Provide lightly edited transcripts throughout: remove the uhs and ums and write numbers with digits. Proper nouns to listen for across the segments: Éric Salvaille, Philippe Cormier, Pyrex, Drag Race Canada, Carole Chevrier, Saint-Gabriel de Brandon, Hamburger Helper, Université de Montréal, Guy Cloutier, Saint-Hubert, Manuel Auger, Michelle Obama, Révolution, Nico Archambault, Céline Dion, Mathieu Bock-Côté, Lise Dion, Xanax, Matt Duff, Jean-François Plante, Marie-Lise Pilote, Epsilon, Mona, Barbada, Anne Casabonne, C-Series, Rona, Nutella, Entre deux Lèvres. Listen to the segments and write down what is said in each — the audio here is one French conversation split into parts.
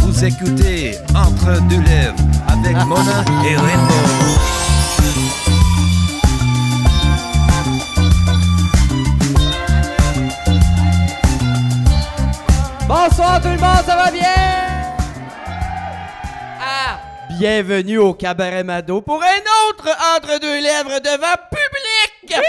Vous écoutez Entre deux Lèvres avec Mona et René. Bonsoir tout le monde, ça va bien? Ah, bienvenue au Cabaret Mado pour un autre Entre deux Lèvres devant public!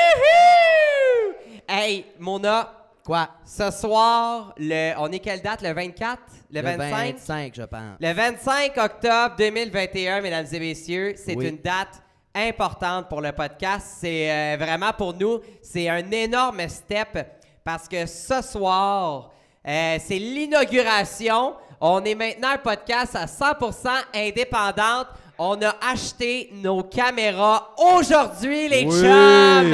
Hey, Mona! Quoi? Ce soir, on est quelle date? Le 24? Le 25? Le 25, je pense. Le 25 octobre 2021, mesdames et messieurs, c'est une date importante pour le podcast. C'est vraiment pour nous, c'est un énorme step parce que ce soir, c'est l'inauguration. On est maintenant un podcast à 100% indépendante. On a acheté nos caméras aujourd'hui, les chums!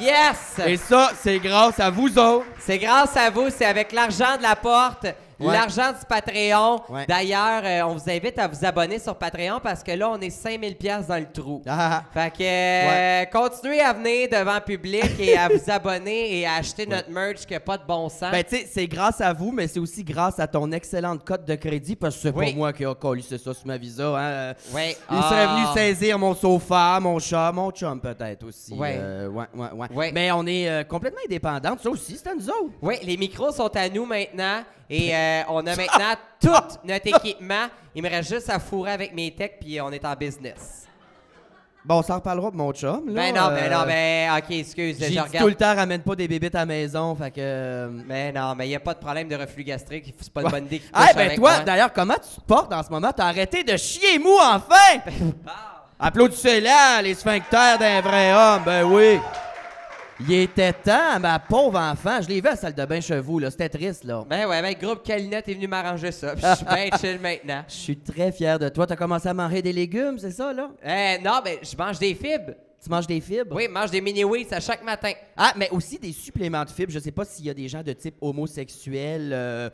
Yes! Et ça, c'est grâce à vous autres. C'est grâce à vous. C'est avec l'argent de la porte, l'argent du Patreon. Ouais. D'ailleurs, on vous invite à vous abonner sur Patreon parce que là, on est 5000$ dans le trou. Fait que continuez à venir devant public et à vous abonner et à acheter notre merch qui n'a pas de bon sens. Ben, tu sais, c'est grâce à vous, mais c'est aussi grâce à ton excellente cote de crédit parce que c'est pas moi qui a collé ça sur ma visa. Hein. Il serait venu saisir mon sofa, mon chat, mon chum peut-être aussi. Mais on est complètement indépendants. Ça aussi, c'est à nous autres. Oui, les micros sont à nous maintenant. Et on a maintenant tout notre équipement. Il me reste juste à fourrer avec mes techs, puis on est en business. Bon, on s'en reparlera de mon chum, là. OK, excuse, je regarde. Tout le temps, ramène pas des bébites à la maison, fait que... Mais non, mais il n'y a pas de problème de reflux gastrique, c'est pas une bonne idée qu'il couche avec toi. D'ailleurs, comment tu te portes en ce moment? T'as arrêté de chier mou, enfin! Applaudissez-la, les sphincters d'un vrai homme, ben oui! Il était temps, ma pauvre enfant. Je l'ai vu à la salle de bain chez vous, là. C'était triste, là. Ben ouais, ben, groupe Calinette est venu m'arranger ça. Puis je suis bien chill maintenant. Je suis très fier de toi. T'as commencé à manger des légumes, c'est ça, là? Non, ben, je mange des fibres. Tu manges des fibres? Oui, je mange des mini-wheats à chaque matin. Ah, mais aussi des suppléments de fibres. Je sais pas s'il y a des gens de type homosexuel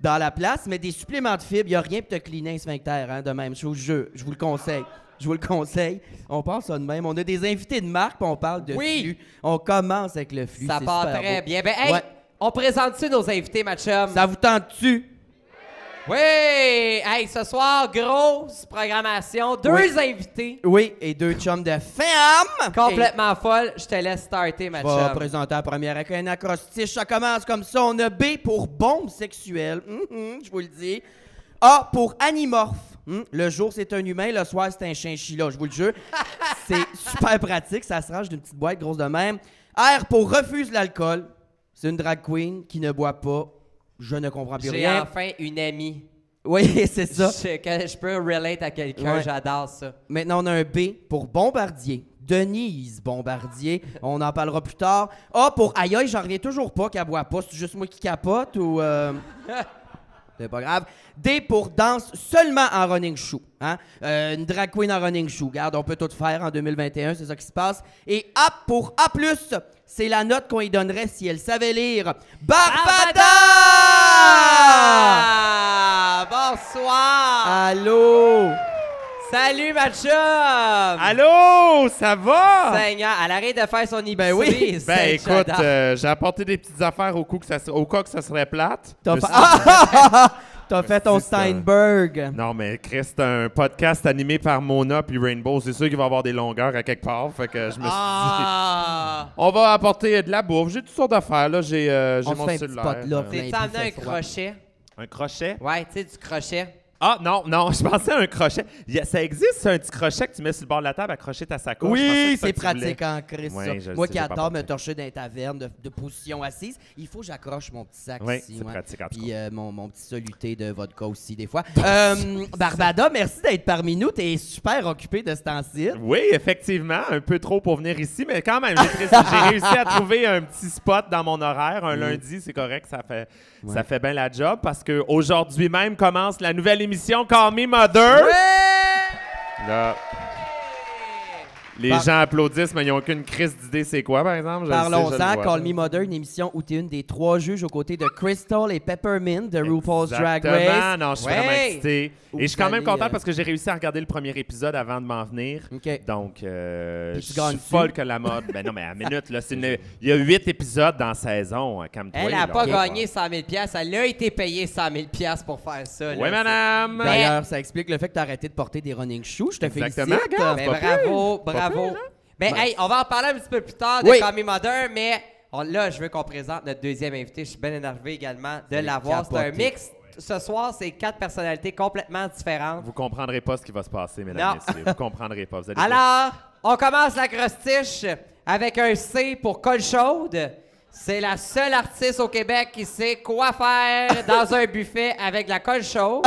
dans la place, mais des suppléments de fibres, il n'y a rien pour te cliner un sphincter, hein, de même. Je vous le conseille. Je vous le conseille. On pense ça de même. On a des invités de marque, puis on parle de flux. On commence avec le flux. Ça part très bien. Ben, hey, on présente-tu nos invités, ma chum? Ça vous tente-tu? Oui! Hey, ce soir, grosse programmation. Deux invités. Oui, et deux chums de femme. Complètement folle. Je te laisse starter, ma chum. On va présenter la première avec un acrostiche. Ça commence comme ça. On a B pour bombe sexuelle. Je vous le dis. A pour animorphe. Le jour, c'est un humain. Le soir, c'est un chinchilla. Je vous le jure. C'est super pratique. Ça se range d'une petite boîte grosse de même. R pour refuse l'alcool. C'est une drag queen qui ne boit pas. Je ne comprends plus rien. J'ai enfin une amie. Oui, c'est ça. Je peux relate à quelqu'un. J'adore ça. Maintenant, on a un B pour Bombardier. Denise Bombardier. On en parlera plus tard. A pour aïe aïe, j'en reviens toujours pas qu'elle boit pas. C'est juste moi qui capote ou... C'est pas grave. D pour danse seulement en running shoe. Hein? Une drag queen en running shoe. Regarde, on peut tout faire en 2021, c'est ça qui se passe. Et A pour A+, c'est la note qu'on lui donnerait si elle savait lire. Barbada! Bonsoir! Allô! Salut, ma chum! Allô, ça va? Seigneur, elle arrête de faire son épicerie. Ben écoute, j'ai apporté des petites affaires au cas que ça serait plate. T'as fait ton Steinberg. Non, mais Chris, c'est un podcast animé par Mona puis Rainbow. C'est sûr qu'il va y avoir des longueurs à quelque part. Fait que je me suis dit... On va apporter de la bouffe. J'ai toutes sortes d'affaires. J'ai mon cellulaire. T'es-tu amené un crochet? Un crochet? Ouais, tu sais, du crochet. Ah, non, je pensais à un crochet. Ça existe, c'est un petit crochet que tu mets sur le bord de la table, accroché à sa couche. Oui, c'est pratique en Christ, ça. Moi qui adore me torcher dans les tavernes de position assise, il faut que j'accroche mon petit sac ici. C'est pratique en tout cas. Puis mon petit soluté de vodka aussi, des fois. Barbada, merci d'être parmi nous. T'es super occupée de ce temps-ci. Oui, effectivement. Un peu trop pour venir ici, mais quand même, j'ai réussi à trouver un petit spot dans mon horaire. Un lundi, c'est correct, ça fait bien la job parce qu'aujourd'hui même commence la nouvelle émission Call Me Mother. Là, Les gens applaudissent, mais ils n'ont aucune crise d'idée c'est quoi, par exemple. Parlons-en, Call Me Mother, une émission où tu es une des trois juges aux côtés de Crystal et Peppermint de RuPaul's Drag Race. Exactement, non, je suis vraiment excité. Et je suis quand même content parce que j'ai réussi à regarder le premier épisode avant de m'en venir. Okay. Donc, je suis folle que la mode... Ben non, mais à la minute, là, il y a 8 épisodes dans la saison, comme toi. Elle n'a pas gagné 100 000 $. Elle a été payée 100 000 $ pour faire ça. Oui, madame! D'ailleurs, ça explique le fait que tu as arrêté de porter des running shoes. Je te félicite. Exactement, bravo. Ben, hey, on va en parler un petit peu plus tard de Call Me Mother, mais là, je veux qu'on présente notre deuxième invité. Je suis bien énervé également de l'avoir. C'est un mix. Ce soir, c'est 4 personnalités complètement différentes. Vous comprendrez pas ce qui va se passer, mesdames et messieurs. Vous comprendrez pas. Vous allez on commence la crostiche avec un C pour colle chaude. C'est la seule artiste au Québec qui sait quoi faire dans un buffet avec la colle chaude.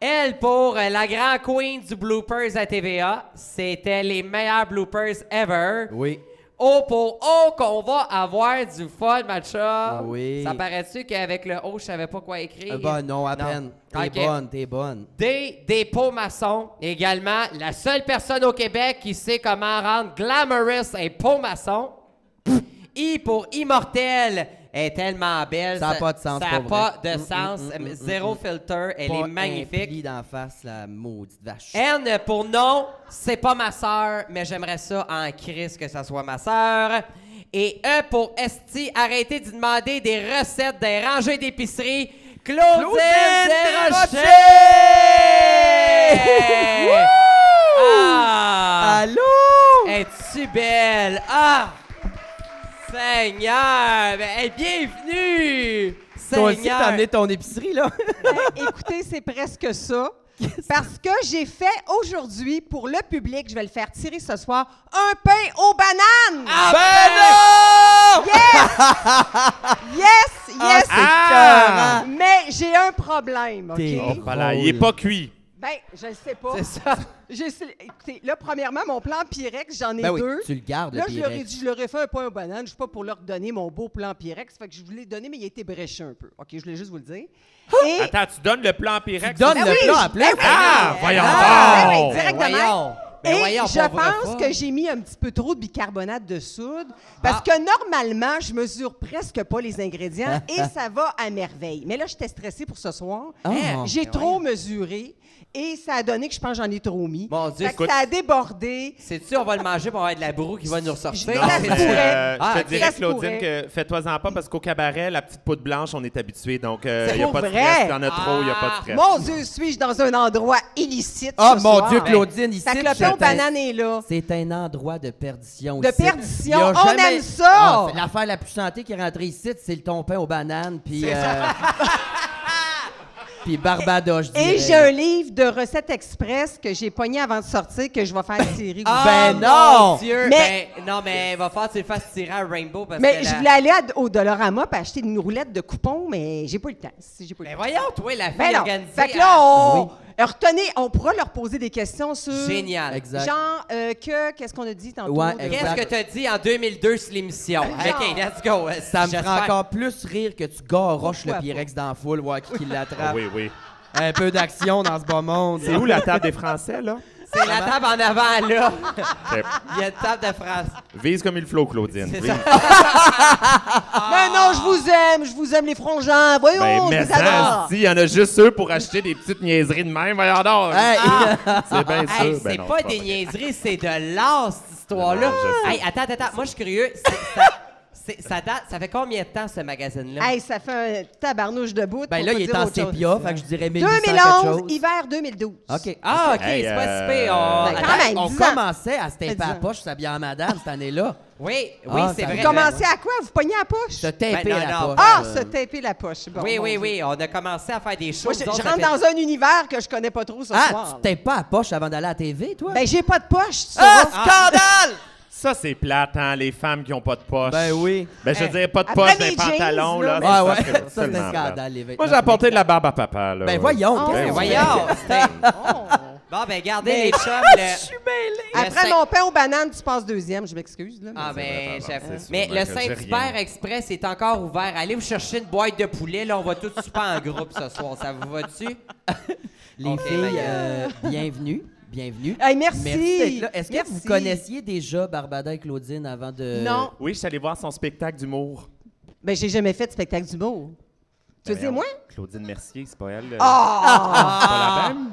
Elle, pour la grande queen du bloopers à TVA, c'était les meilleurs bloopers ever. Oui. Oh, pour oh, qu'on va avoir du fun, matcha. Oui. Ça paraît-tu qu'avec le O, je savais pas quoi écrire? Ben non, à peine. T'es bonne. Des pots maçons, également. La seule personne au Québec qui sait comment rendre glamorous un pot maçon. I pour immortel. Elle est tellement belle. Ça n'a pas de sens. Ça n'a pas de sens. Zéro filter. Elle est magnifique. D'en face, la maudite vache. N pour non, c'est pas ma sœur, mais j'aimerais ça en crise que ça soit ma sœur. Et E pour esti, arrêtez de demander des recettes des rangées d'épicerie. Claudine Desrochers! Allô? Es-tu belle? Ah! Seigneur! Ben, bienvenue! Seigneur! Toi aussi, t'as amené ton épicerie, là? Ben, écoutez, c'est presque ça. Parce que j'ai fait aujourd'hui, pour le public, je vais le faire tirer ce soir, un pain aux bananes! Ah ben non! Yes! Yes! Ah, c'est mais j'ai un problème, OK? Il n'est pas cuit. Ben, je le sais pas. C'est ça. Écoutez, là, premièrement, mon plan Pyrex, j'en ai deux. Oui, tu le gardes, là, le Pyrex. Là, je leur ai fait un pain aux bananes. Je ne suis pas pour leur donner mon beau plan Pyrex. Fait que je voulais donner, mais il a été bréché un peu. OK, je voulais juste vous le dire. Et... Attends, tu donnes le plan Pyrex? Tu donnes le plan à plein? Ah, voyons donc! Directement. Et je pense que j'ai mis un petit peu trop de bicarbonate de soude parce que normalement, je mesure presque pas les ingrédients et ça va à merveille. Mais là, j'étais stressée pour ce soir. Oh, j'ai trop mesuré et ça a donné que je pense que j'en ai trop mis. Mon Dieu, écoute, ça a débordé. Sais-tu, on va le manger pour avoir de la broue qui va nous ressortir. Non, mais je te dirais, Claudine, que fais-toi-en pas parce qu'au cabaret, la petite poudre blanche, on est habitué. Donc, il n'y a pas de stress. Il y en a trop, il n'y a pas de stress. Mon Dieu, suis-je dans un endroit illicite ce soir? Mon Dieu, Claudine, ici, banane est là. C'est un endroit de perdition. De perdition, on aime ça! Oh, l'affaire la plus chantée qui est rentrée ici, c'est le ton pain aux bananes, puis... Puis Barbada, je dirais. Et j'ai un livre de recettes express que j'ai pogné avant de sortir que je vais faire tirer. Oh, ben non! Dieu, mais... Ben, non, mais il va falloir que tu le fasses tirer à Rainbow parce mais que là... je voulais aller au Dollarama pour acheter une roulette de coupons, mais j'ai pas eu le temps. Mais voyons, toi, la fille organisée... Fait que là, on... Alors, retenez, on pourra leur poser des questions sur... Génial. Exact. Genre, qu'est-ce qu'on a dit tantôt? Ouais, qu'est-ce que tu as dit en 2002 sur l'émission? OK, let's go. Ça me fera encore plus rire que tu garoches le Pyrex dans la foule, voir qui l'attrape. Oui, oui. Un peu d'action dans ce beau monde. C'est où la table des Français, là? C'est la table en avant, là. Il y a une table de France. Vise comme il flot, Claudine. Mais non, je vous aime les frangins. Voyons, ben, mais ça, si, il y en a juste eux pour acheter des petites niaiseries de même. Voyons donc. Hey. Ah. C'est bien sûr. Hey, c'est ben pas des niaiseries, c'est de l'art, cette histoire-là. Hey, attends. Moi, je suis curieux. Ça fait combien de temps, ce magazine-là? Hey, ça fait un tabarnouche de bout. Ben là, il est en sépia, fait que je dirais 2011, hiver 2012. OK. Ah, OK, hey, c'est pas si pire. On commençait à se taper à la poche, s'habiller en madame cette année-là. Oui, c'est vrai. Vous commencez à quoi? Vous pognez à la poche? Se taper la poche. Ah, se taper la poche. Bon, oui. On a commencé à faire des choses. Moi, je rentre dans un univers que je connais pas trop ce soir. Ah, tu tapes pas à la poche avant d'aller à la TV, toi? Ben, j'ai pas de poche. Ah, scandale! Ça, c'est plate, hein, les femmes qui n'ont pas de poche. Ben oui. Ben, je dirais pas de poche dans les pantalons, là. Ah ouais, ça, c'est un scandale. Moi, j'ai apporté de la barbe à papa, là. Ben voyons. Bon, ben, gardez les chums. Je suis mêlée. Après mon pain aux bananes, tu passes deuxième. Je m'excuse, là. Ah, ben, j'avoue. Mais le Saint-Hubert Express est encore ouvert. Allez vous chercher une boîte de poulet, là. On va tous super en groupe ce soir. Ça vous va-tu? Les filles, bienvenue. bienvenue. Hey, merci! Merci d'être là. Est-ce que vous connaissiez déjà Barbada et Claudine avant de... Non. Oui, je suis allée voir son spectacle d'humour. Ben, j'ai jamais fait de spectacle d'humour. Tu veux dire moi? Claudine Mercier, c'est pas elle. Oh! C'est pas la même?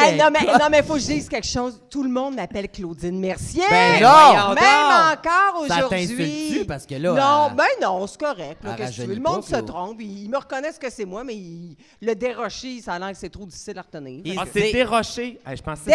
Hey, non, mais faut que je dise quelque chose. Tout le monde m'appelle Claudine Mercier. Ben non! Même encore aujourd'hui. Ça t'insulte-tu parce que là... Non, ben non, c'est correct. Là, que le monde se trompe. Ils me reconnaissent que c'est moi, mais le Desrochers, ça a l'air que c'est trop difficile à retenir. C'est Desrochers. Je pensais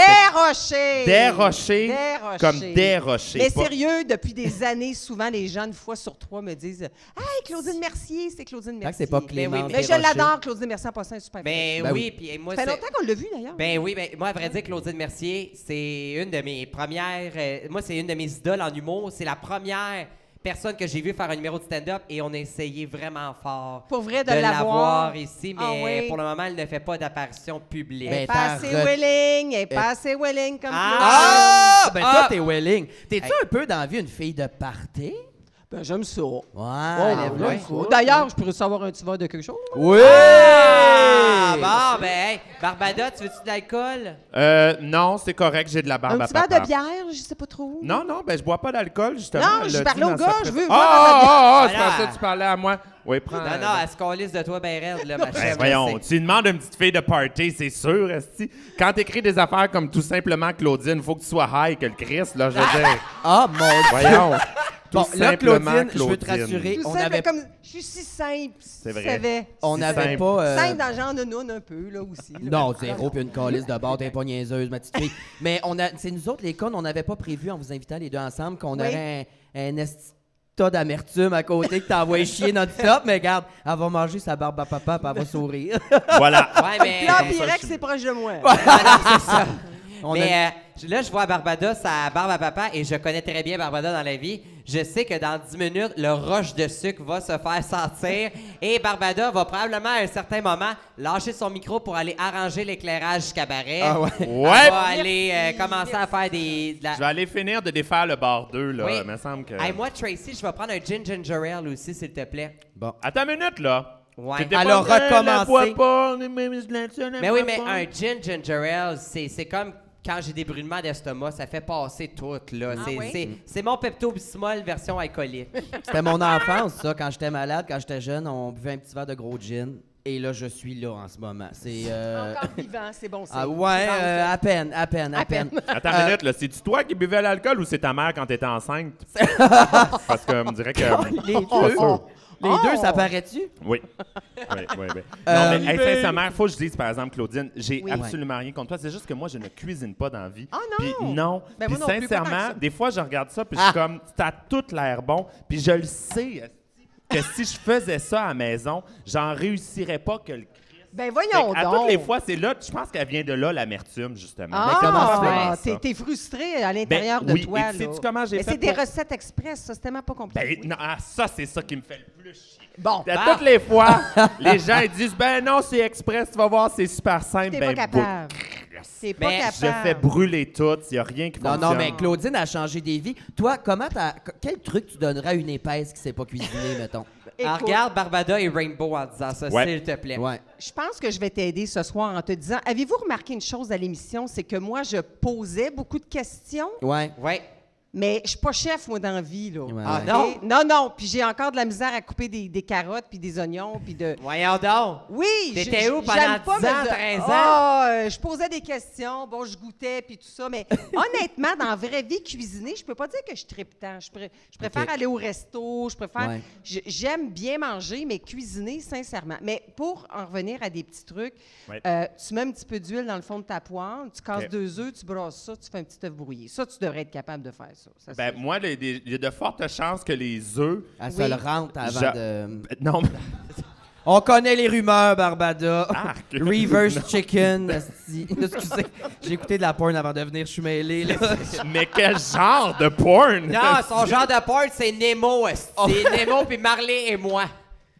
Desrochers! Desrochers comme Desrochers. Mais sérieux, depuis des années, souvent, les gens, une fois sur trois, me disent « Hey, Claudine Mercier, c'est Claudine Mercier. » C'est pas Clément. Mais je l'adore, Claudine Mercier, en passant, super bien. Ben oui, puis moi... Ça fait longtemps qu'on l'a vu, d'ailleurs. Ben oui, ben moi, à vrai dire, Claudine Mercier, c'est une de mes premières... moi, c'est une de mes idoles en humour. C'est la première personne que j'ai vue faire un numéro de stand-up et on a essayé vraiment fort pour vrai de l'avoir ici, mais pour le moment, elle ne fait pas d'apparition publique. Elle est pas assez willing, elle est pas assez willing comme ah! Ben toi, t'es willing. T'es-tu un peu dans la vie une fille de party? Ben, j'aime ça. Ouais, j'aime ça. D'ailleurs, je pourrais savoir un petit verre de quelque chose? Oui! Ah, bon, ben, hey, Barbada, tu veux-tu de l'alcool? Non, c'est correct, j'ai de la barbe à papa. Un petit verre de bière, je sais pas trop. Non, non, ben, je bois pas d'alcool, justement. Non, je parlais au gars, je veux voir ma bière. C'est pour ça que tu parlais à moi. Oui, prends... Non, non, elle se calisse de toi ben raide, là, ma chère. Voyons, tu demandes à une petite fille de party, c'est sûr, esti. Quand t'écris des affaires comme tout simplement Claudine, faut que tu sois high que le Christ, là, je veux dire. Ah, mon Dieu! Voyons. Bon, là, Claudine, je veux te rassurer, on avait... Comme... Je suis si simple, si tu savais. On n'avait pas... Simple dans le genre de noun un peu, là, aussi. Là, non, zéro, puis une calisse de bord, t'es pas niaiseuse, ma petite fille. Mais c'est nous autres, les connes, on n'avait pas prévu, en vous invitant les deux ensemble, qu'on aurait un esti... T'as d'amertume à côté que t'envoies chier notre top, mais regarde, elle va manger sa barbe à papa puis elle va sourire. Voilà. Ouais, mais... Là, Pirec, c'est proche de moi. Voilà, c'est ça. Là, je vois Barbada, sa barbe à papa, et je connais très bien Barbada dans la vie. Je sais que dans 10 minutes, le rush de sucre va se faire sentir et Barbada va probablement, à un certain moment, lâcher son micro pour aller arranger l'éclairage du cabaret. Ah ouais? Elle va aller commencer à faire des... Je vais aller finir de défaire le bar 2, là. Oui. Il me semble que... Hey, moi, Tracy, je vais prendre un ginger ale aussi, s'il te plaît. Bon. Attends une minute, là. Ouais. Alors, recommencer. Mais oui, mais un ginger ale, c'est comme... Quand j'ai des brûlements d'estomac, ça fait passer tout, là. C'est mon Pepto-Bismol version alcoolique. C'était mon enfance, ça. Quand j'étais malade, quand j'étais jeune, on buvait un petit verre de gros gin. Et là, je suis là en ce moment. C'est encore vivant, c'est bon. Ah ouais, à peine. Attends une minute, là. C'est-tu toi qui buvais l'alcool ou c'est ta mère quand t'étais enceinte? Parce que on me dirait que... Les deux, ça paraît-tu? Oui. Non, mais sincèrement, faut que je dise, par exemple, Claudine, j'ai absolument rien contre toi. C'est juste que moi, je ne cuisine pas dans la vie. Ah non! Puis non. Ben puis sincèrement, des fois, je regarde ça, puis je suis comme, t'as tout l'air bon. Puis je le sais que si je faisais ça à la maison, j'en réussirais pas que le... Ben voyons donc. Toutes les fois, c'est là, je pense qu'elle vient de là, l'amertume, justement. Ah, t'es frustrée à l'intérieur de toi. Et sais-tu comment j'ai fait? Mais c'est des recettes express, ça, c'est tellement pas compliqué. Ben non, ça, c'est ça qui me fait le plus chier. Bon. Toutes les fois, les gens, ils disent, ben non, c'est express, tu vas voir, c'est super simple. T'es pas capable. C'est pas capable. Je fais brûler tout, il n'y a rien qui fonctionne. Non, non, mais Claudine a changé des vies. Toi, quel truc tu donnerais à une épaisse qui ne sait pas cuisiner, mettons? Alors, regarde Barbada et Rainbow en disant ça, s'il te plaît. Ouais. Je pense que je vais t'aider ce soir en te disant, avez-vous remarqué une chose à l'émission, c'est que moi, je posais beaucoup de questions. Oui. Mais je suis pas chef, moi, dans la vie, là. Ah non? Non. Puis j'ai encore de la misère à couper des carottes puis des oignons puis de... Voyons donc! Oui! T'étais où pendant 10 ans, 13 ans? Je posais des questions, bon, je goûtais puis tout ça, mais honnêtement, dans la vraie vie, cuisiner, je peux pas dire que je tripe tant. Je préfère aller au resto, je préfère... Ouais. J'aime bien manger, mais cuisiner, sincèrement. Mais pour en revenir à des petits trucs, tu mets un petit peu d'huile dans le fond de ta poêle, tu casses 2 œufs, tu brasses ça, tu fais un petit œuf brouillé. Ça, tu devrais être capable de faire ça. Ben, moi, il y a de fortes chances que les œufs... se le rentrent avant de... Non, mais... On connaît les rumeurs, Barbada. Reverse chicken. Excusez, j'ai écouté de la porn avant de venir, je suis mêlé. Mais quel genre de porn? Non, son genre de porn, c'est Nemo. C'est Nemo puis Marley et moi.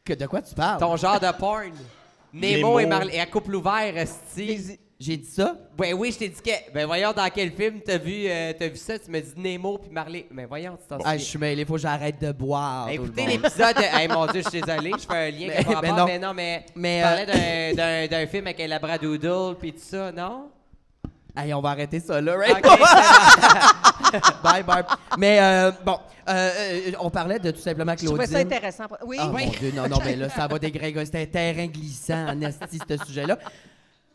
De quoi tu parles? Ton genre de porn. Nemo et Marley. Et à couple ouvert, J'ai dit ça? Ben oui, je t'ai dit que... Ben voyons, dans quel film t'as vu ça? Tu me dis Nemo puis Marley. Ben voyons, tu t'en souviens. Je suis mêlé, faut que j'arrête de boire. Ben, écoutez l'épisode... Hey, mon Dieu, je suis désolé, je fais un lien qui rapport. Non. Mais non, mais... Tu parlais d'un film avec un labradoodle puis tout ça, non? Allez, on va arrêter ça là, right? Okay. Bye, bye. Mais bon, on parlait de tout simplement Claudine. Je trouvais ça intéressant. Oui, oh, oui. Mon Dieu, non, non, mais là, ça va dégringoler. C'est un terrain glissant en esti, ce sujet-là.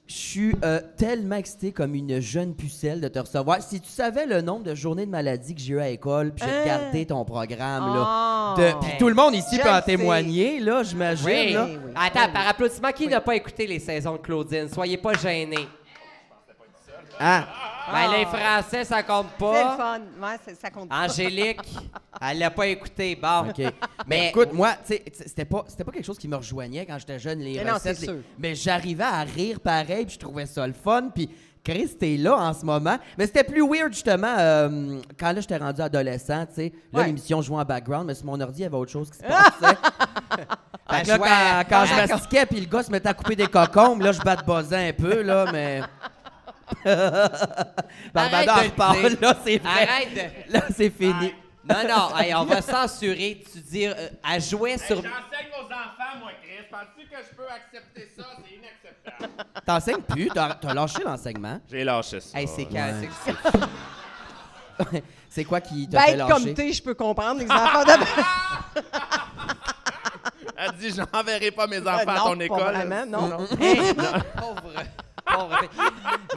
Je suis tellement excitée comme une jeune pucelle de te recevoir. Si tu savais le nombre de journées de maladie que j'ai eu à l'école, puis j'ai regardé ton programme, là. Puis tout le monde ici peut en témoigner, là, j'imagine. Oui, là. Oui, oui. Attends, oui. Par applaudissement, qui n'a pas écouté les saisons de Claudine? Soyez pas gênés. Ah! Ben, les Français, ça compte pas. C'est le fun. Ouais, ça compte pas. Angélique, elle l'a pas écouté. Bon. Okay. Mais écoute, moi, tu sais, c'était pas quelque chose qui me rejoignait quand j'étais jeune, les recettes. Non, mais j'arrivais à rire pareil, puis je trouvais ça le fun. Puis Chris, t'es là en ce moment. Mais c'était plus weird, justement, quand là, j'étais rendu adolescent, tu sais. Là, l'émission jouait en background, mais sur mon ordi, il y avait autre chose qui se passait. Fait que là, quand je mastiquais, puis le gars se mettait à couper des cocombes, là, je bas-de-basais un peu, là, mais... Barbada en reparle, là, c'est vrai. Arrête de... Là, c'est fini. Ah. Non, non, hey, on va censurer. Tu dis, à jouer hey, sur... J'enseigne aux enfants, moi, Chris. Penses-tu que je peux accepter ça? C'est inacceptable. T'enseignes plus? T'as lâché l'enseignement? J'ai lâché ça. Hey, c'est cassé. Ouais. C'est quoi qui t'a fait lâcher? Comme t'es, je peux comprendre les enfants de... Elle dit, j'enverrai pas mes enfants à ton école. Vraiment, non, non. Hey, non. Pauvre...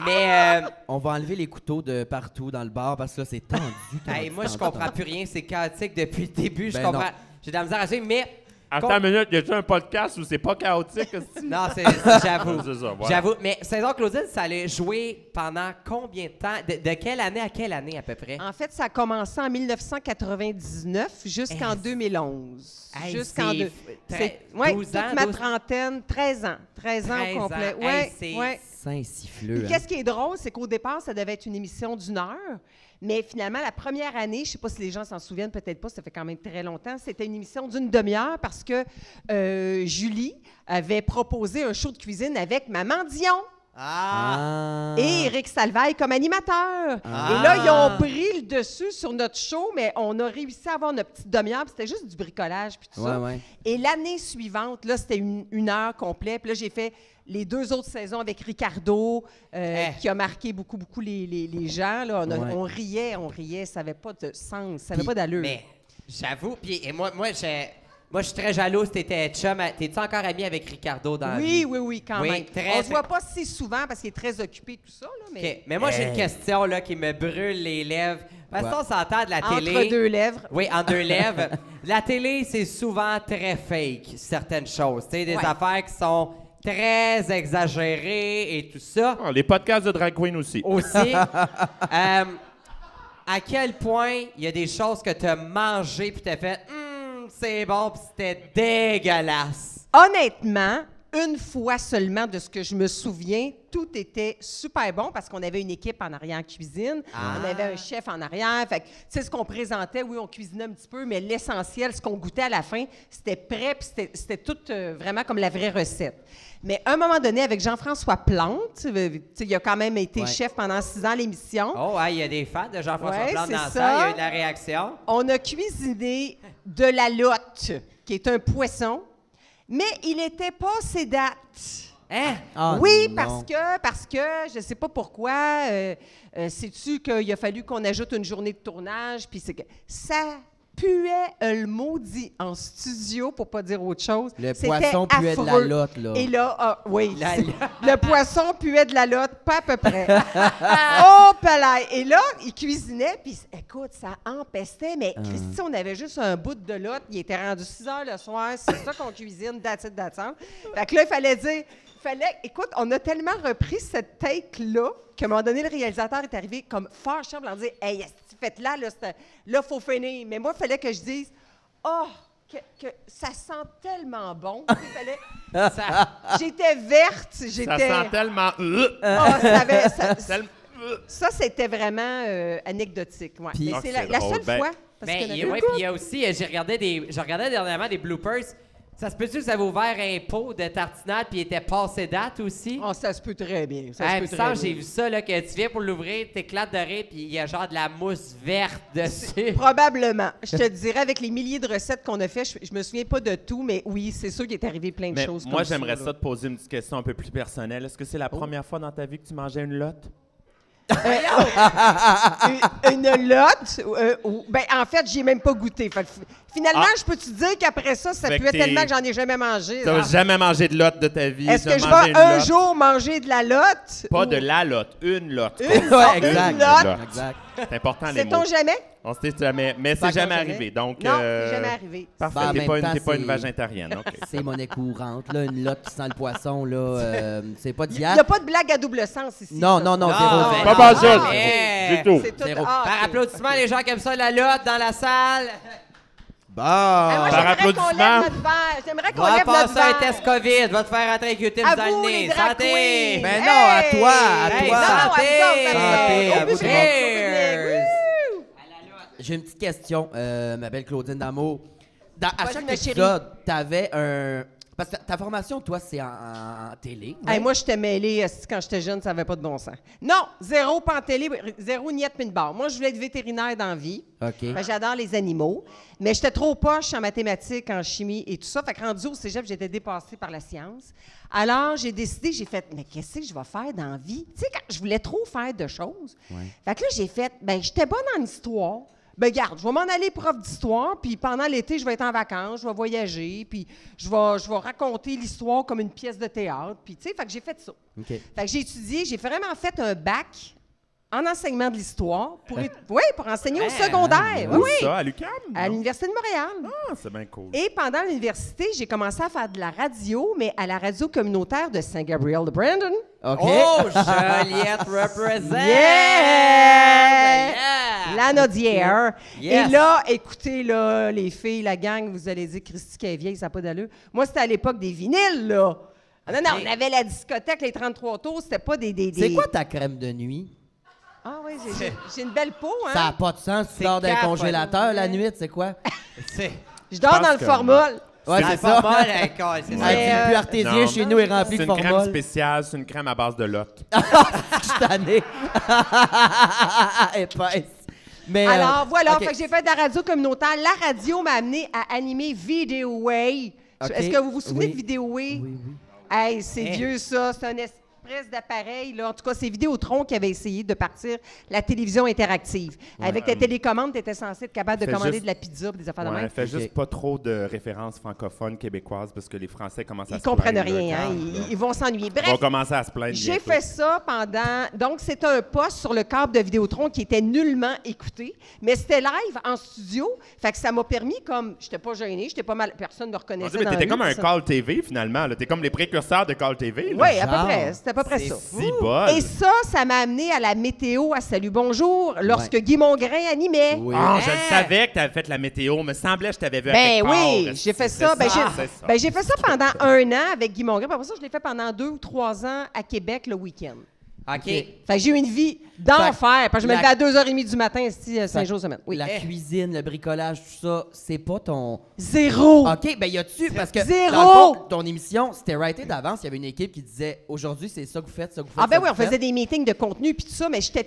Mais on va enlever les couteaux de partout dans le bar parce que là, c'est tendu. Hey, moi, je comprends plus rien. C'est chaotique depuis le début. Ben je comprends. J'ai de la misère à suivre, mais. Attends une minute, y a-tu un podcast où c'est pas chaotique? Non, j'avoue. Ouais. J'avoue. Mais saison Claudine, ça allait jouer pendant combien de temps? De quelle année à quelle année à peu près? En fait, ça a commencé en 1999 jusqu'en 2011. Hey, jusqu'en 2000. C'est 12 ans, ma trentaine, 13 ans. 13 ans au complet. Oui, hey, ouais. Saint-Siffleux. Hein. Qu'est-ce qui est drôle, c'est qu'au départ, ça devait être une émission d'1 heure. Mais finalement, la première année, je ne sais pas si les gens s'en souviennent, peut-être pas, ça fait quand même très longtemps, c'était une émission d'1 demi-heure parce que Julie avait proposé un show de cuisine avec Maman Dion. Ah! Et Éric Salvaille comme animateur. Ah. Et là, ils ont pris le dessus sur notre show, mais on a réussi à avoir notre petite demi-heure, puis c'était juste du bricolage, puis tout ça. Ouais. Et l'année suivante, là, c'était une heure complète, puis là, j'ai fait... Les 2 autres saisons avec Ricardo, qui a marqué beaucoup, beaucoup les gens. Là. On riait, ça n'avait pas de sens, ça n'avait pas d'allure. Mais j'avoue, puis moi je suis très jalouse, t'es-tu encore amie avec Ricardo dans Oui, quand même. On ne se voit pas si souvent parce qu'il est très occupé, tout ça. Là, mais... Okay. Mais moi, j'ai une question là, qui me brûle les lèvres. Parce qu'on s'entend de la télé... Entre deux lèvres. Oui, en deux lèvres. La télé, c'est souvent très fake, certaines choses. T'sais, des affaires qui sont... très exagéré et tout ça. Oh, les podcasts de drag queen aussi. Aussi. À quel point il y a des choses que tu as mangées puis tu as fait c'est bon puis c'était dégueulasse. Honnêtement, une fois seulement de ce que je me souviens, tout était super bon parce qu'on avait une équipe en arrière-cuisine, on avait un chef en arrière. Fait que, tu sais, ce qu'on présentait, oui, on cuisinait un petit peu, mais l'essentiel, ce qu'on goûtait à la fin, c'était prêt, puis c'était tout vraiment comme la vraie recette. Mais à un moment donné, avec Jean-François Plante, il a quand même été chef pendant 6 ans l'émission. Oh, il y a des fans de Jean-François Plante dans ça. Il y a eu de la réaction. On a cuisiné de la lotte, qui est un poisson, mais il n'était pas ses dates. Hein? Ah, oui, non. parce que je ne sais pas pourquoi, sais-tu qu'il a fallu qu'on ajoute une journée de tournage, puis c'est que ça puait le maudit en studio, pour ne pas dire autre chose. Le poisson puait de la lotte, là. Et là, le poisson puait de la lotte, pas à peu près. Oh, palais! Et là, il cuisinait, puis écoute, ça empestait, mais Christy, on avait juste un bout de lotte, il était rendu 6 heures le soir, c'est ça qu'on cuisine, d'attente. Fait que là, il fallait dire... Écoute, on a tellement repris cette take-là qu'à un moment donné, le réalisateur est arrivé comme fort chiant en disant « Hey, faites-la, là, il faut finir. » Mais moi, il fallait que je dise « Oh, que ça sent tellement bon. » J'étais verte. Ça sent tellement... Ça, c'était vraiment anecdotique. Ouais. Puis, mais c'est la seule fois. Puis il y a aussi, je regardais dernièrement des bloopers. Ça se peut-tu que vous avez ouvert un pot de tartinade puis il était passé date aussi? Oh, ça se peut très bien. J'ai vu ça, là, que tu viens pour l'ouvrir, t'éclates de rire puis il y a genre de la mousse verte dessus. Probablement. Je te dirais, avec les milliers de recettes qu'on a faites, je me souviens pas de tout, mais oui, c'est sûr qu'il est arrivé plein de choses. Moi, j'aimerais te poser une petite question un peu plus personnelle. Est-ce que c'est la première fois dans ta vie que tu mangeais une lotte? Une lotte. Ben, en fait, j'y ai même pas goûté. Finalement, je peux te dire qu'après ça, ça puait tellement que j'en ai jamais mangé. Tu n'as jamais mangé de lotte de ta vie. Est-ce que je vais un jour manger de la lotte? Pas de la lotte, une lotte. Une lotte. C'est important les mots. Sait-on jamais? On sait jamais, mais c'est jamais arrivé. Donc, non, c'est jamais arrivé. Parfait, bah, t'es pas une vagintarienne. Okay. C'est monnaie courante, là, une lotte qui sent le poisson, là, c'est pas d'hier. Il n'y a pas de blague à double sens ici. Non, ça. Non, zéro. Pas mal ça, du tout. Par applaudissement, les gens qui aiment ça, la lotte dans la salle. Bon. Moi, par applaudissement. J'aimerais qu'on lève notre verre. Va passer un test COVID. Va te faire entrer avec Utile dans le nez. Santé. Mais non, à toi, à toi. Santé. Santé. J'ai une petite question, ma belle Claudine Dameau. À chaque épisode, t'avais un... Parce que ta formation, toi, c'est en télé. Ouais? Hey, moi, j'étais mêlée quand j'étais jeune, ça n'avait pas de bon sens. Non, zéro pas en télé, zéro niette pis une barre. Moi, je voulais être vétérinaire dans la vie. Okay. J'adore les animaux. Mais j'étais trop poche en mathématiques, en chimie et tout ça. Fait que rendu au cégep, j'étais dépassée par la science. Alors, j'ai décidé, j'ai fait, mais qu'est-ce que je vais faire dans la vie? Tu sais, quand je voulais trop faire de choses. Ouais. Fait que là, j'ai fait, ben j'étais bonne en histoire. Ben garde, je vais m'en aller prof d'histoire, puis pendant l'été, je vais être en vacances, je vais voyager, puis je vais raconter l'histoire comme une pièce de théâtre, puis tu sais, fait que j'ai fait ça. Okay. Fait que j'ai étudié, j'ai vraiment fait un bac en enseignement de l'histoire pour enseigner au secondaire. Oui, ça, à l'UQAM? À l'Université de Montréal. Ah, c'est bien cool. Et pendant l'université, j'ai commencé à faire de la radio, mais à la radio communautaire de Saint-Gabriel de Brandon. OK. Oh, Joliette représente! Yeah! Lanaudière. Yes. Et là, écoutez, là, les filles, la gang, vous allez dire, Christy, qu'elle est vieille, ça n'a pas d'allure. Moi, c'était à l'époque des vinyles, là. Ah, non, non, on avait la discothèque, les 33 tours, c'était pas des... C'est quoi ta crème de nuit? Ah oui, j'ai une belle peau, hein? Ça n'a pas de sens, tu dors d'un congélateur la nuit, c'est quoi? Je dors dans le formol. Ouais, c'est ça. C'est ça. Un plus artésien chez nous est rempli de formol. C'est une crème spéciale, c'est une crème à base de lotte. Je suis tannée. Épaisse. Mais alors, voilà, okay. Fait que j'ai fait de la radio communautaire. La radio m'a amenée à animer Video Way. Okay. Est-ce que vous vous souvenez de Video Way? Oui, oui. Hey, c'est vieux, ça. C'est un espèce d'appareil. En tout cas, c'est Vidéotron qui avait essayé de partir la télévision interactive. Ouais. Avec ta télécommande, tu étais censé être capable de commander de la pizza, des affaires de même. Fait juste pas trop de références francophones québécoises parce que les Français commencent à se plaindre. Ils comprennent rien. Ils vont s'ennuyer. Bref, ils vont commencer à se plaindre. J'ai fait ça pendant... Donc, c'était un poste sur le câble de Vidéotron qui était nullement écouté, mais c'était live en studio. Fait que ça m'a permis, comme... J'étais pas gênée, j'étais pas mal... Personne ne me reconnaissait dans la rue. T'étais comme un Call TV, finalement. T'es comme les précurseurs de Call TV. Oui, à peu près. C'était à peu près ça. Si bon. Et ça m'a amené à la météo à Salut Bonjour, lorsque Guy Mongrain animait. Oui. Oh, je le savais que tu avais fait la météo. Me semblait que je t'avais vu à quelque part. Oui, j'ai fait ça. J'ai fait ça pendant un an avec Guy Mongrain. Après ça, je l'ai fait pendant 2 ou 3 ans à Québec le week-end. OK. Fait que j'ai eu une vie d'enfer. Parce que je me levais à 2h30 du matin, 5 jours semaine. Oui. La cuisine, le bricolage, tout ça, c'est pas ton... Zéro! OK, bien, y a-tu... Parce que, zéro! Ton émission, c'était writé d'avance. Il y avait une équipe qui disait, aujourd'hui, c'est ça que vous faites, ça que vous faites. Ah ben oui, on faisait des meetings de contenu, puis tout ça, mais je suis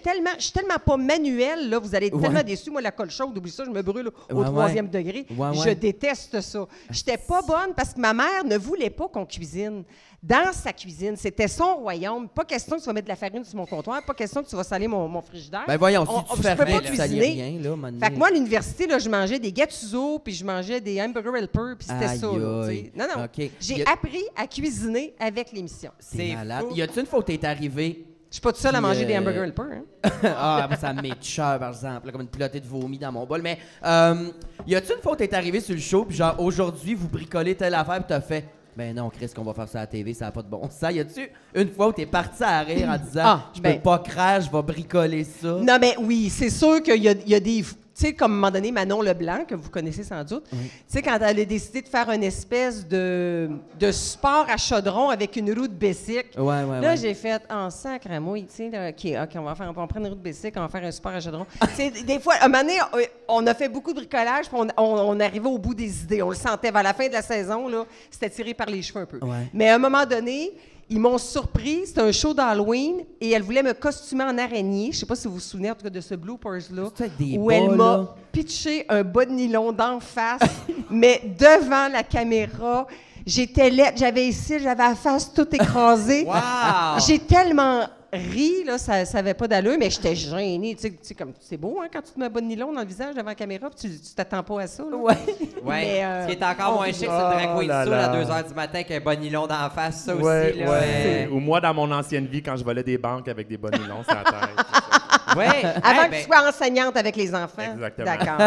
tellement pas manuelle, là. Vous allez être tellement déçus. Moi, la colle chaude, oublie ça, je me brûle au 3e degré. Je déteste ça. J'étais pas bonne parce que ma mère ne voulait pas qu'on cuisine. Dans sa cuisine, c'était son royaume. Pas question que tu vas mettre de la farine sur mon comptoir, pas question que tu vas saler mon frigidaire. Ben voyons, si tu fais rien, tu salis rien, là, maintenant. Fait que moi, à l'université, là, je mangeais des gattuso, puis je mangeais des hamburger helper, puis c'était ça. Là, non, non. Okay. J'ai appris à cuisiner avec l'émission. C'est malade. Y a-t-il une fois où t'es arrivé? Je suis pas toute seule à manger des hamburger helper. Hein? Ah, ça m'écheur, par exemple, là, comme une pilotée de vomi dans mon bol. Mais y a-t-il une fois où t'es arrivé sur le show, puis genre, aujourd'hui, vous bricolez telle affaire, puis t'as fait... Ben non, Chris, qu'on va faire ça à la TV, ça n'a pas de bon sens. Y a-tu une fois où t'es parti à rire en disant je peux pas cracher, je vais bricoler ça? Non, mais oui, c'est sûr qu'il y a des. Tu sais, comme à un moment donné, Manon Leblanc, que vous connaissez sans doute, tu sais, quand elle a décidé de faire une espèce de sport à chaudron avec une roue de Bessic, là, j'ai fait en sacramouille, tu sais, OK, on va prendre une roue de Bessic, on va faire un sport à chaudron. Des fois, à un moment donné, on a fait beaucoup de bricolage, puis on arrivait au bout des idées. On le sentait vers la fin de la saison, là, c'était tiré par les cheveux un peu. Ouais. Mais à un moment donné, ils m'ont surpris, c'était un show d'Halloween, et elle voulait me costumer en araignée. Je sais pas si vous vous souvenez, en tout cas, de ce bloopers-là, où elle m'a pitché un bas de nylon d'en face, mais devant la caméra. J'étais laide, j'avais la face toute écrasée. Wow. J'ai tellement ri, là, ça n'avait pas d'allure, mais j'étais gênée. Tu sais, comme, c'est beau hein, quand tu te mets un bon nylon dans le visage devant la caméra, puis tu t'attends pas à ça. Là. Ouais. Ouais. Ce qui est encore moins chic, c'est drag queen soul à 2h du matin avec un bon nylon dans la face, ça ouais, aussi. Là, ouais. Ou moi, dans mon ancienne vie, quand je volais des banques avec des bons nylons sur la tête. Ouais. Avant que tu sois enseignante avec les enfants. Exactement. D'accord.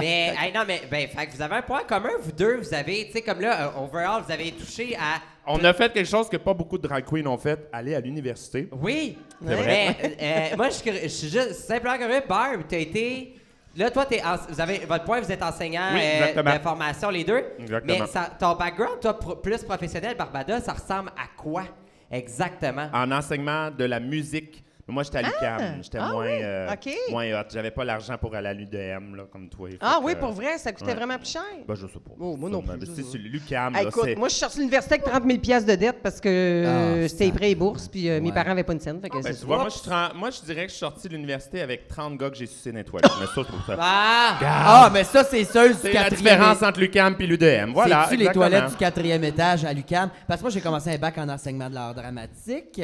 Mais, hey, non, mais, ben, fait que vous avez un point commun, vous deux. Vous avez, tu sais, comme là, overall, vous avez touché à. On a fait quelque chose que pas beaucoup de drag queens ont fait, aller à l'université. Oui. C'est vrai. Mais, moi, je suis juste simplement curieux. Barb, tu as été. Là, toi, vous avez, votre point, vous êtes enseignant oui, de formation, les deux. Exactement. Mais ton background, toi, plus professionnel, Barbada, ça ressemble à quoi exactement? En enseignement de la musique. Moi, j'étais à l'UQAM. J'étais moins, oui. Moins hot. J'avais pas l'argent pour aller à l'UDM, là, comme toi. Ah oui, pour vrai? Ça coûtait vraiment plus cher? Ben, je sais pas. Oh, moi non plus. C'est sur l'UQAM. Hey, écoute, moi, je suis sorti de l'université avec 30 000 piastres de dette parce que c'était prêt et bourse, puis mes parents n'avaient pas une scène. Fait que tu vois, moi, je dirais que je suis sorti de l'université avec 30 gars que j'ai sucé dans les toilettes. Mais ça, je trouve ça. Mais ça, c'est ça. C'est la différence entre l'UQAM et l'UDM. Voilà. C'est-tu les toilettes du quatrième étage à l'UQAM? Parce que moi, j'ai commencé un bac en enseignement de l'art dramatique.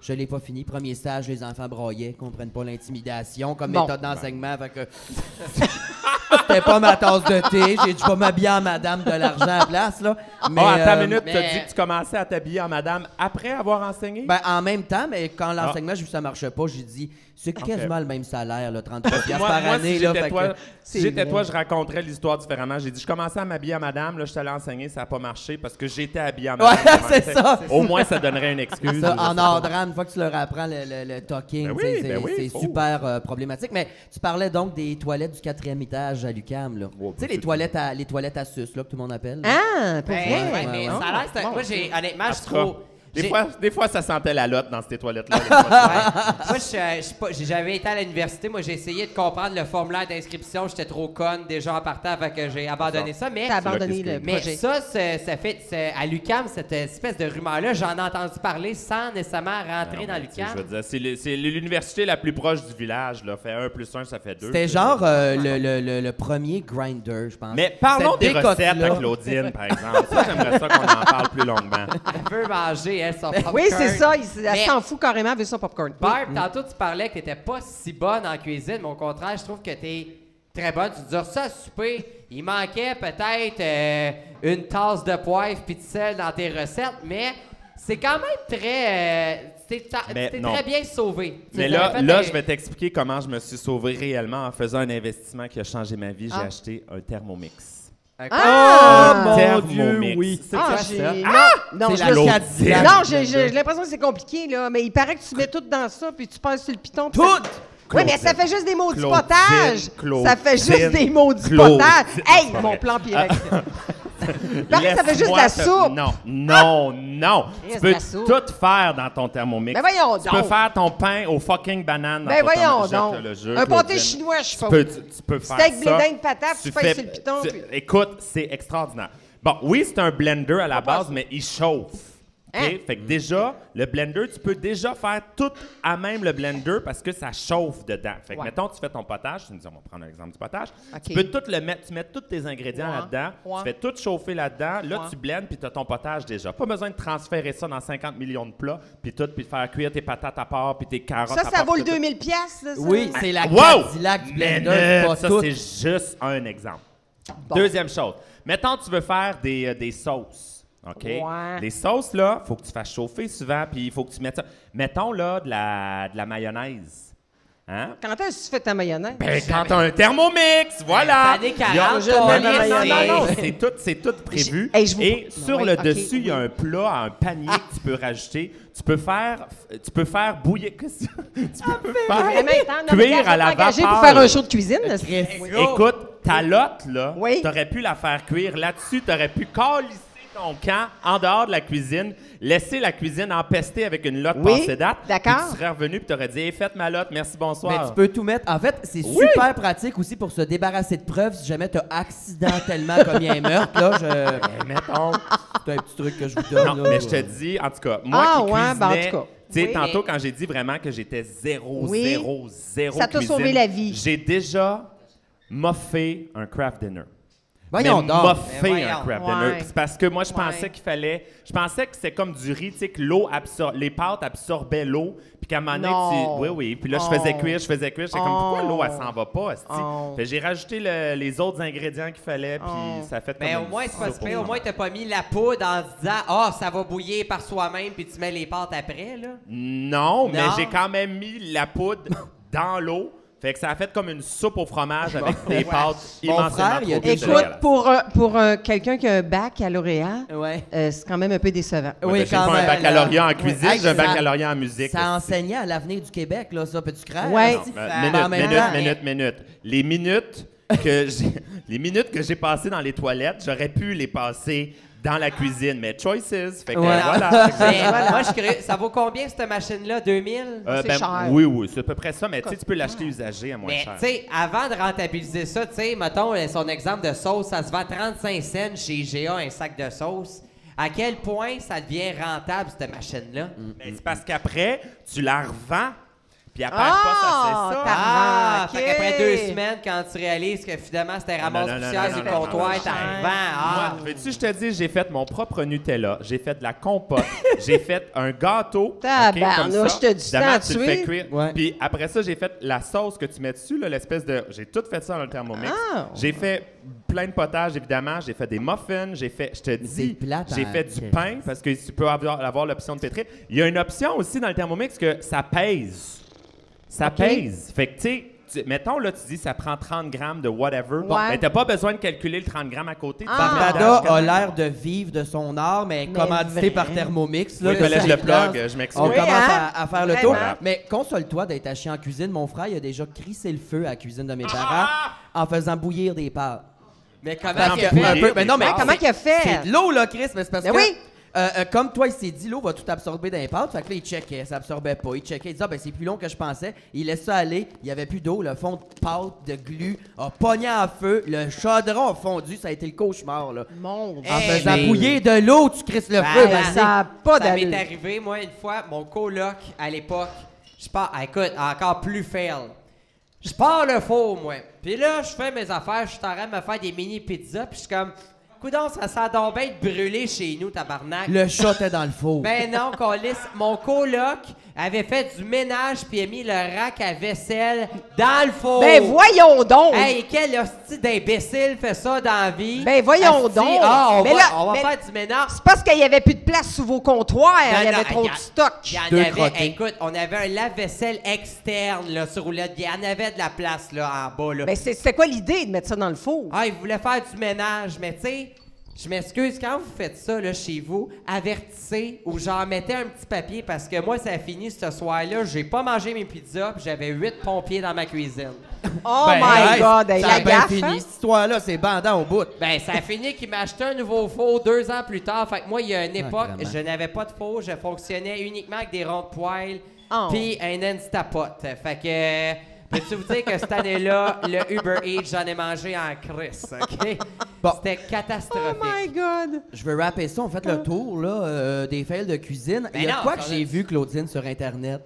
Je l'ai pas fini. Premier stage, les enfants braillaient, comprennent pas l'intimidation comme méthode d'enseignement. Fait que c'était pas ma tasse de thé. J'ai dû pas m'habiller en madame de l'argent à la place, là. Mais, à ta minute, t'as dit que tu commençais à t'habiller en madame après avoir enseigné? Ben, en même temps, mais quand l'enseignement, j'ai vu que ça marchait pas, j'ai dit, c'est quasiment le même salaire, là, 33 piastres par année. Si j'étais toi, je raconterais l'histoire différemment. J'ai dit, je commençais à m'habiller en madame, là, je suis allé enseigner, ça n'a pas marché parce que j'étais habillée en madame. Ouais, c'est ça. Au moins, ça donnerait une excuse. Ça, en ordre, une fois que tu leur apprends le talking, c'est super problématique. Mais tu parlais donc des toilettes du quatrième étage à l'UQAM, là. Tu sais, les toilettes à suce, là, que tout le monde appelle. Pour vrai? Mais ça a l'air... Moi, honnêtement, je trouve... Des fois, ça sentait la lotte dans ces toilettes-là. Moi, j'avais été à l'université. Moi, j'ai essayé de comprendre le formulaire d'inscription. J'étais trop conne déjà en partant, fait que j'ai abandonné ça. Mais ça, ça fait à l'UQAM, cette espèce de rumeur-là, j'en ai entendu parler sans nécessairement rentrer dans l'UQAM. Je veux dire, c'est l'université la plus proche du village. Là. Fait 1 + 1, ça fait 2. C'était genre le premier Grindr, je pense. Mais parlons des recettes à Claudine, par exemple. Ça, j'aimerais ça qu'on en parle plus longuement. Elle veut manger. Oui, c'est ça. Elle s'en fout carrément avec son popcorn. Barb, tantôt, tu parlais que tu n'étais pas si bonne en cuisine, mais au contraire, je trouve que tu es très bonne. Tu te dis, ça, à souper, il manquait peut-être une tasse de poivre puis de sel dans tes recettes, mais c'est quand même très... t'es très bien sauvé. Mais là, je vais t'expliquer comment je me suis sauvé réellement en faisant un investissement qui a changé ma vie. J'ai acheté un Thermomix. Thermomix. Oui. C'est ça? Non, j'ai l'impression que c'est compliqué, là. Mais il paraît que tu mets tout dans ça, puis tu passes sur le piton. Tout! Oui, mais ça fait juste des mots du potage. Ça fait juste des mots du potage. Hey, mon plan pirate. Pareil, ça fait juste la soupe. Non. Tu peux tout faire dans ton Thermomix. Ben voyons donc. Tu peux faire ton pain aux fucking bananes. Ben voyons donc. Un pâté chinois, je sais pas. Tu peux faire ça. Steak blé d'Inde patate, tu fais sur le piton. Écoute, c'est extraordinaire. Bon, oui, c'est un blender à la base, mais il chauffe. Okay? Fait que déjà, le blender, tu peux déjà faire tout à même le blender parce que ça chauffe dedans. Fait que mettons, tu fais ton potage, tu me dis, on va prendre un exemple du potage. Okay. Tu peux tout le mettre, tu mets tous tes ingrédients là-dedans, tu fais tout chauffer là-dedans, tu blends puis tu as ton potage déjà. Pas besoin de transférer ça dans 50 millions de plats, puis tout, puis faire cuire tes patates à part, puis tes carottes à part. Ça vaut le 2000 piastres, ça? Oui, c'est la Cadillac du blender, pas tout. Ça, c'est juste un exemple. Bon. Deuxième chose, mettons, tu veux faire des sauces. OK? Ouais. Les sauces, là, il faut que tu fasses chauffer souvent, puis il faut que tu mettes ça. Mettons, là, de la mayonnaise. Hein? Quand est-ce que tu fais ta mayonnaise? Ben, quand t'as un Thermomix, voilà! C'est tout prévu. Et sur le dessus, il y a un plat, un panier que tu peux rajouter. Tu peux faire bouillir. Qu'est-ce que tu peux faire cuire à la vapeur. Pour faire un show de cuisine. Écoute, ta lotte, là, t'aurais pu la faire cuire. Là-dessus, t'aurais pu coller ton camp en dehors de la cuisine, laisser la cuisine empester avec une lotte passée date. D'accord. Tu serais revenu et tu aurais dit hey, « Faites ma lotte, merci, bonsoir. » Mais tu peux tout mettre. En fait, c'est super pratique aussi pour se débarrasser de preuves si jamais tu as accidentellement commis un meurtre. Là, mettons. C'est un petit truc que je vous donne. Non, là, mais je te dis, en tout cas, moi qui cuisinais... Ben, tu sais, tantôt, quand j'ai dit vraiment que j'étais zéro cuisine... Ça t'a sauvé la vie. J'ai déjà moffé un craft dinner. Voyons mais m'a fait un crab dinner. Ouais. Parce que moi, je pensais qu'il fallait... Je pensais que c'était comme du riz, tu sais, que l'eau absorbe... Les pâtes absorbaient l'eau, puis qu'à un moment donné, tu... Oui. Puis là, je faisais cuire. J'étais comme, pourquoi l'eau, elle s'en va pas? Fait, j'ai rajouté les autres ingrédients qu'il fallait, puis ça a fait comme... Mais au moins, c'est pas super. Au moins, t'as pas mis la poudre en se disant, ça va bouillir par soi-même, puis tu mets les pâtes après, là? Non, mais j'ai quand même mis la poudre dans l'eau. Fait que ça a fait comme une soupe au fromage avec des pâtes immensément trop bien. Écoute, pour quelqu'un qui a un baccalauréat, c'est quand même un peu décevant. Oui, quand même. J'ai pas un baccalauréat en cuisine, j'ai un baccalauréat en musique. Ça enseignait à l'avenir du Québec, là, ça. Peux-tu craindre? Oui. Minute. Les minutes que j'ai passées dans les toilettes, j'aurais pu les passer... dans la cuisine, mais choices. Fait que voilà. Moi, je crée. Ça vaut combien, cette machine-là? 2000? C'est cher. Oui, c'est à peu près ça, mais tu sais, tu peux l'acheter usagé à moins cher. Mais tu sais, avant de rentabiliser ça, tu sais, mettons, son exemple de sauce, ça se vend 35 cents chez IGA, un sac de sauce. À quel point ça devient rentable, cette machine-là? Mais c'est parce qu'après, tu la revends. Puis après, c'est ça. Fait qu'après 2 semaines, quand tu réalises que finalement, c'était ramasse poussière du comptoir, t'en revends. Moi, tu je te dis, j'ai fait mon propre Nutella, j'ai fait de la compote, j'ai fait un gâteau. Tabarnouche, je te dis ça. Tu le fais cuire. Puis après ça, j'ai fait la sauce que tu mets dessus, là, l'espèce de. J'ai tout fait ça dans le Thermomix. J'ai fait plein de potages, évidemment. J'ai fait des muffins. J'ai fait, je te dis, j'ai fait du pain parce que tu peux avoir l'option de pétrir. Il y a une option aussi dans le Thermomix que ça pèse. Ça pèse. Fait que, tu sais, mettons, là, tu dis ça prend 30 grammes de whatever. Bon, mais t'as pas besoin de calculer le 30 grammes à côté. Barbada a l'air de vivre de son art, mais commandité par Thermomix. Là, oui, je laisse le plug, je m'excuse. On commence à faire le tour. Voilà. Mais console-toi d'être à chier en cuisine. Mon frère, il a déjà crissé le feu à la cuisine de mes parents en faisant bouillir des pâtes. Mais comment il a fait? C'est de l'eau, là, Chris, mais c'est parce que... Oui. Comme toi, il s'est dit, l'eau va tout absorber dans les pâtes. Fait que là, il checkait, ça absorbait pas. Il checkait, il disait, c'est plus long que je pensais. Il laisse ça aller, il n'y avait plus d'eau. Le fond de pâte, de glu, a pogné en feu. Le chaudron a fondu, ça a été le cauchemar, là. Mon Dieu! En faisant bouillir de l'eau, tu crisses le feu. Ça a pas d'allure. Ça m'est arrivé, moi, une fois, mon coloc, à l'époque, je pars, écoute, encore plus fail. Je pars le four, moi. Puis là, je fais mes affaires, je suis en train de me faire des mini-pizzas, puis je suis comme... Coudon, ça sent donc bien de brûler chez nous, tabarnak. Le chat était dans le four. Ben non, Colis, mon coloc avait fait du ménage puis a mis le rack à vaisselle dans le four. Ben voyons donc! Hey, quel hostie d'imbécile fait ça dans la vie? Ben voyons donc! On va faire du ménage. C'est parce qu'il n'y avait plus de place sous vos comptoirs, il y avait trop de stock. Écoute, on avait un lave-vaisselle externe là, sur roulette, il y en avait de la place là, en bas. Là. Ben c'était quoi l'idée de mettre ça dans le four? Ah, il voulait faire du ménage, mais tu sais... Je m'excuse, quand vous faites ça là, chez vous, avertissez ou j'en mettais un petit papier parce que moi, ça a fini ce soir-là. J'ai pas mangé mes pizzas puis j'avais 8 pompiers dans ma cuisine. Oh my God! Ça a bien fini, cette histoire-là. C'est bandant au bout. Ben, ça a fini qu'il m'achetait un nouveau four 2 ans plus tard. Fait que moi, il y a une époque, je n'avais pas de four. Je fonctionnais uniquement avec des ronds de poêle puis un Instapot. Fait que... Peux-tu vous dire que cette année-là, le Uber Eats, j'en ai mangé en crisse, OK? Bon. C'était catastrophique. Oh my God! Je veux rapper ça, on fait le tour là, des fails de cuisine. Mais il y a quoi que j'ai vu, Claudine, sur Internet,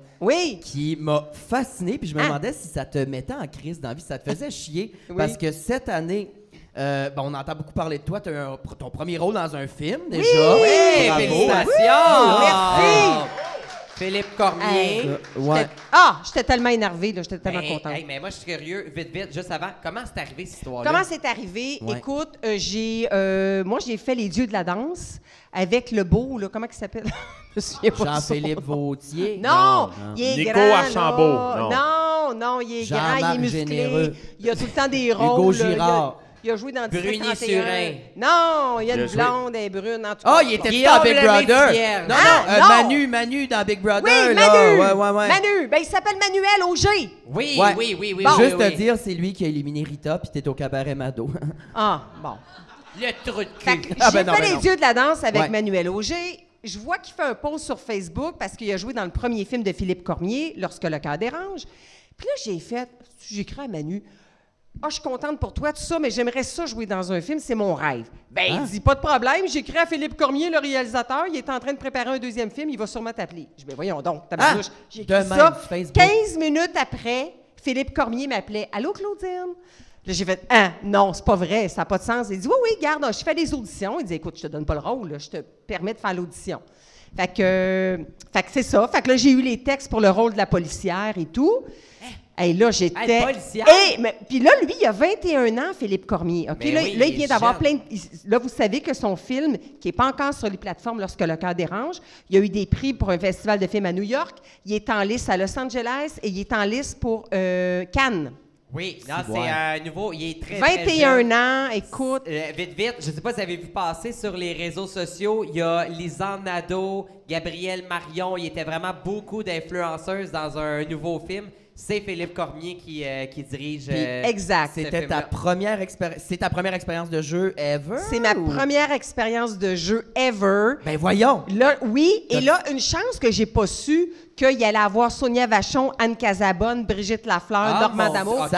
qui m'a fasciné, puis je me demandais si ça te mettait en crisse dans la vie, si ça te faisait chier, parce que cette année... on entend beaucoup parler de toi. Tu as eu ton premier rôle dans un film, déjà. Oui! Félicitations! Merci! Philippe Cormier. J'étais tellement énervée, là, j'étais tellement contente. Mais moi, je suis curieux, vite, juste avant, comment c'est arrivé cette histoire-là? Comment c'est arrivé? Ouais. Écoute, j'ai fait Les Dieux de la danse avec le beau, là, comment il s'appelle? Jean-Philippe Vautier. Non, il est Nico grand. Nico Archambault. Non, il est grand, il est musclé. Généreux. Il a tout le temps des rôles. Hugo Girard. Il a joué dans 1831. Non, il y a une blonde et brune. Oh, il était dans Big Brother. Non. Manu dans Big Brother. Oui, Manu. Là. Ouais. Manu. Ben, il s'appelle Manuel Auger. Oui. Bon. Juste à dire, c'est lui qui a éliminé Rita, puis t'es au Cabaret Mado. Le trou de cul. J'ai fait les Dieux de la danse avec Manuel Auger. Je vois qu'il fait un post sur Facebook parce qu'il a joué dans le premier film de Philippe Cormier, Lorsque le cœur dérange. Puis là, j'écris à Manu. Je suis contente pour toi, tout ça, mais j'aimerais ça jouer dans un film, c'est mon rêve. Il dit, pas de problème, j'écris à Philippe Cormier, le réalisateur, il est en train de préparer un deuxième film, il va sûrement t'appeler. Je dis, voyons donc, tabarnouche. J'ai écrit ça. 15 minutes après, Philippe Cormier m'appelait. Allô, Claudine? Là, j'ai fait « Ah, non, c'est pas vrai, ça n'a pas de sens. » Il dit « Oui, oui, garde, je fais des auditions. » Il dit « Écoute, je te donne pas le rôle, là, je te permets de faire l'audition. » Fait que c'est ça. Fait que là, j'ai eu les textes pour le rôle de la policière et tout. Hey, là, j'étais... policière? Puis là, lui, il a 21 ans, Philippe Cormier. Okay? Là, oui, là, il vient d'avoir plein de... Là, vous savez que son film, qui n'est pas encore sur les plateformes Lorsque le cœur dérange, il a eu des prix pour un festival de films à New York. Il est en lice à Los Angeles et il est en lice pour Cannes. Oui, non, c'est un nouveau, il est très, 21 ans, écoute. Vite, je ne sais pas si vous avez vu passer sur les réseaux sociaux, il y a Lisanne Nadeau, Gabrielle Marion, il était vraiment beaucoup d'influenceuses dans un nouveau film. C'est Philippe Cormier qui dirige. Exact. C'était ta première expérience. C'est ta première expérience de jeu ever? C'est ma première expérience de jeu ever. Ben voyons. Là, oui. Et là, une chance que j'ai pas su qu'il y allait avoir Sonia Vachon, Anne Casabonne, Brigitte Lafleur, Normand D'Amour. Okay.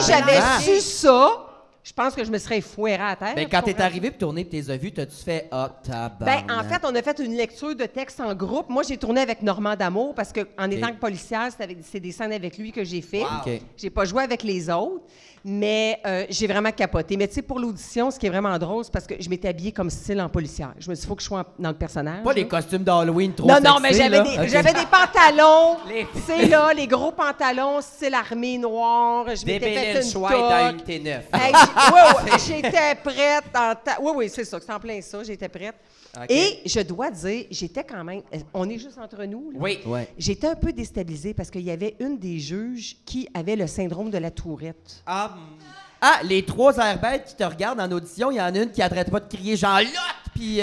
Si j'avais su ça, je pense que je me serais fouérée à terre. Mais quand t'es arrivé pour tourner tes vues, t'as-tu fait « Ah, tabarnak! » Ben, en fait, on a fait une lecture de texte en groupe. Moi, j'ai tourné avec Normand D'Amour parce qu'en étant que policière, c'est des scènes avec lui que j'ai fait. Wow. Okay. J'ai pas joué avec les autres, mais j'ai vraiment capoté. Mais tu sais, pour l'audition, ce qui est vraiment drôle, c'est parce que je m'étais habillée comme style en policière. Je me suis dit « Faut que je sois dans le personnage. » Pas des costumes d'Halloween trop sexy, non, mais j'avais des pantalons, tu sais, là, les gros pantalons, style armée noire. Je m'étais fait une toque. Oui, j'étais prête. Oui, c'est ça, c'est en plein ça, j'étais prête. Okay. Et je dois dire, j'étais quand même... On est juste entre nous, là. Oui. Ouais. J'étais un peu déstabilisée parce qu'il y avait une des juges qui avait le syndrome de la Tourette. Ah, les trois airbags qui te regardent en audition, il y en a une qui n'arrête pas de crier « Jean-Lotte! » puis...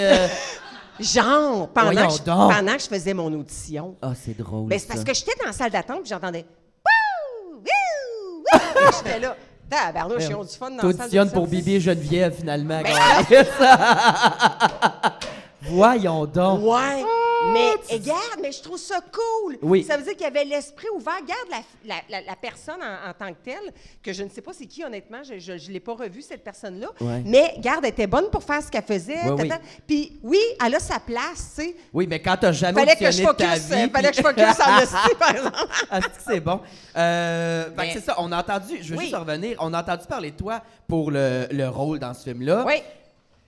Genre, pendant que je faisais mon audition. Ah, c'est drôle, mais c'est parce que j'étais dans la salle d'attente puis j'entendais « J'étais là. Tabarnouche, ils ont du fun dans la salle. T'auditionnes pour Bibi et Geneviève, finalement. Mais voyons donc. Ouais. Mais regarde, mais je trouve ça cool. Oui. Ça veut dire qu'il y avait l'esprit ouvert. Regarde la personne en tant que telle, que je ne sais pas c'est qui, honnêtement. Je ne l'ai pas revue, cette personne-là. Ouais. Mais regarde, elle était bonne pour faire ce qu'elle faisait. Oui. Puis oui, elle a sa place, tu sais. Oui, mais quand tu n'as jamais auditionné de ta vie... Fallait que je focus en hostie, par exemple. Est-ce que c'est bon? C'est ça, on a entendu... Je veux juste revenir. On a entendu parler de toi pour le rôle dans ce film-là. Oui.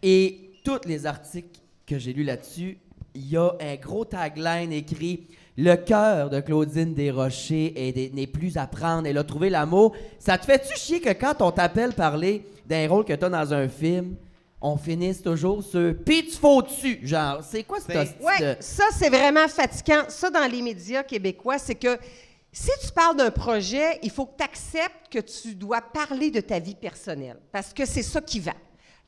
Et tous les articles que j'ai lus là-dessus... Il y a un gros tagline écrit « Le cœur de Claudine Desrochers n'est plus à prendre. Elle a trouvé l'amour. » Ça te fait-tu chier que quand on t'appelle parler d'un rôle que t'as dans un film, on finisse toujours sur « Pis tu fous-tu! » Genre, c'est quoi cette hostie? Ouais, ça, c'est vraiment fatigant. Ça, dans les médias québécois, c'est que si tu parles d'un projet, il faut que tu acceptes que tu dois parler de ta vie personnelle parce que c'est ça qui va.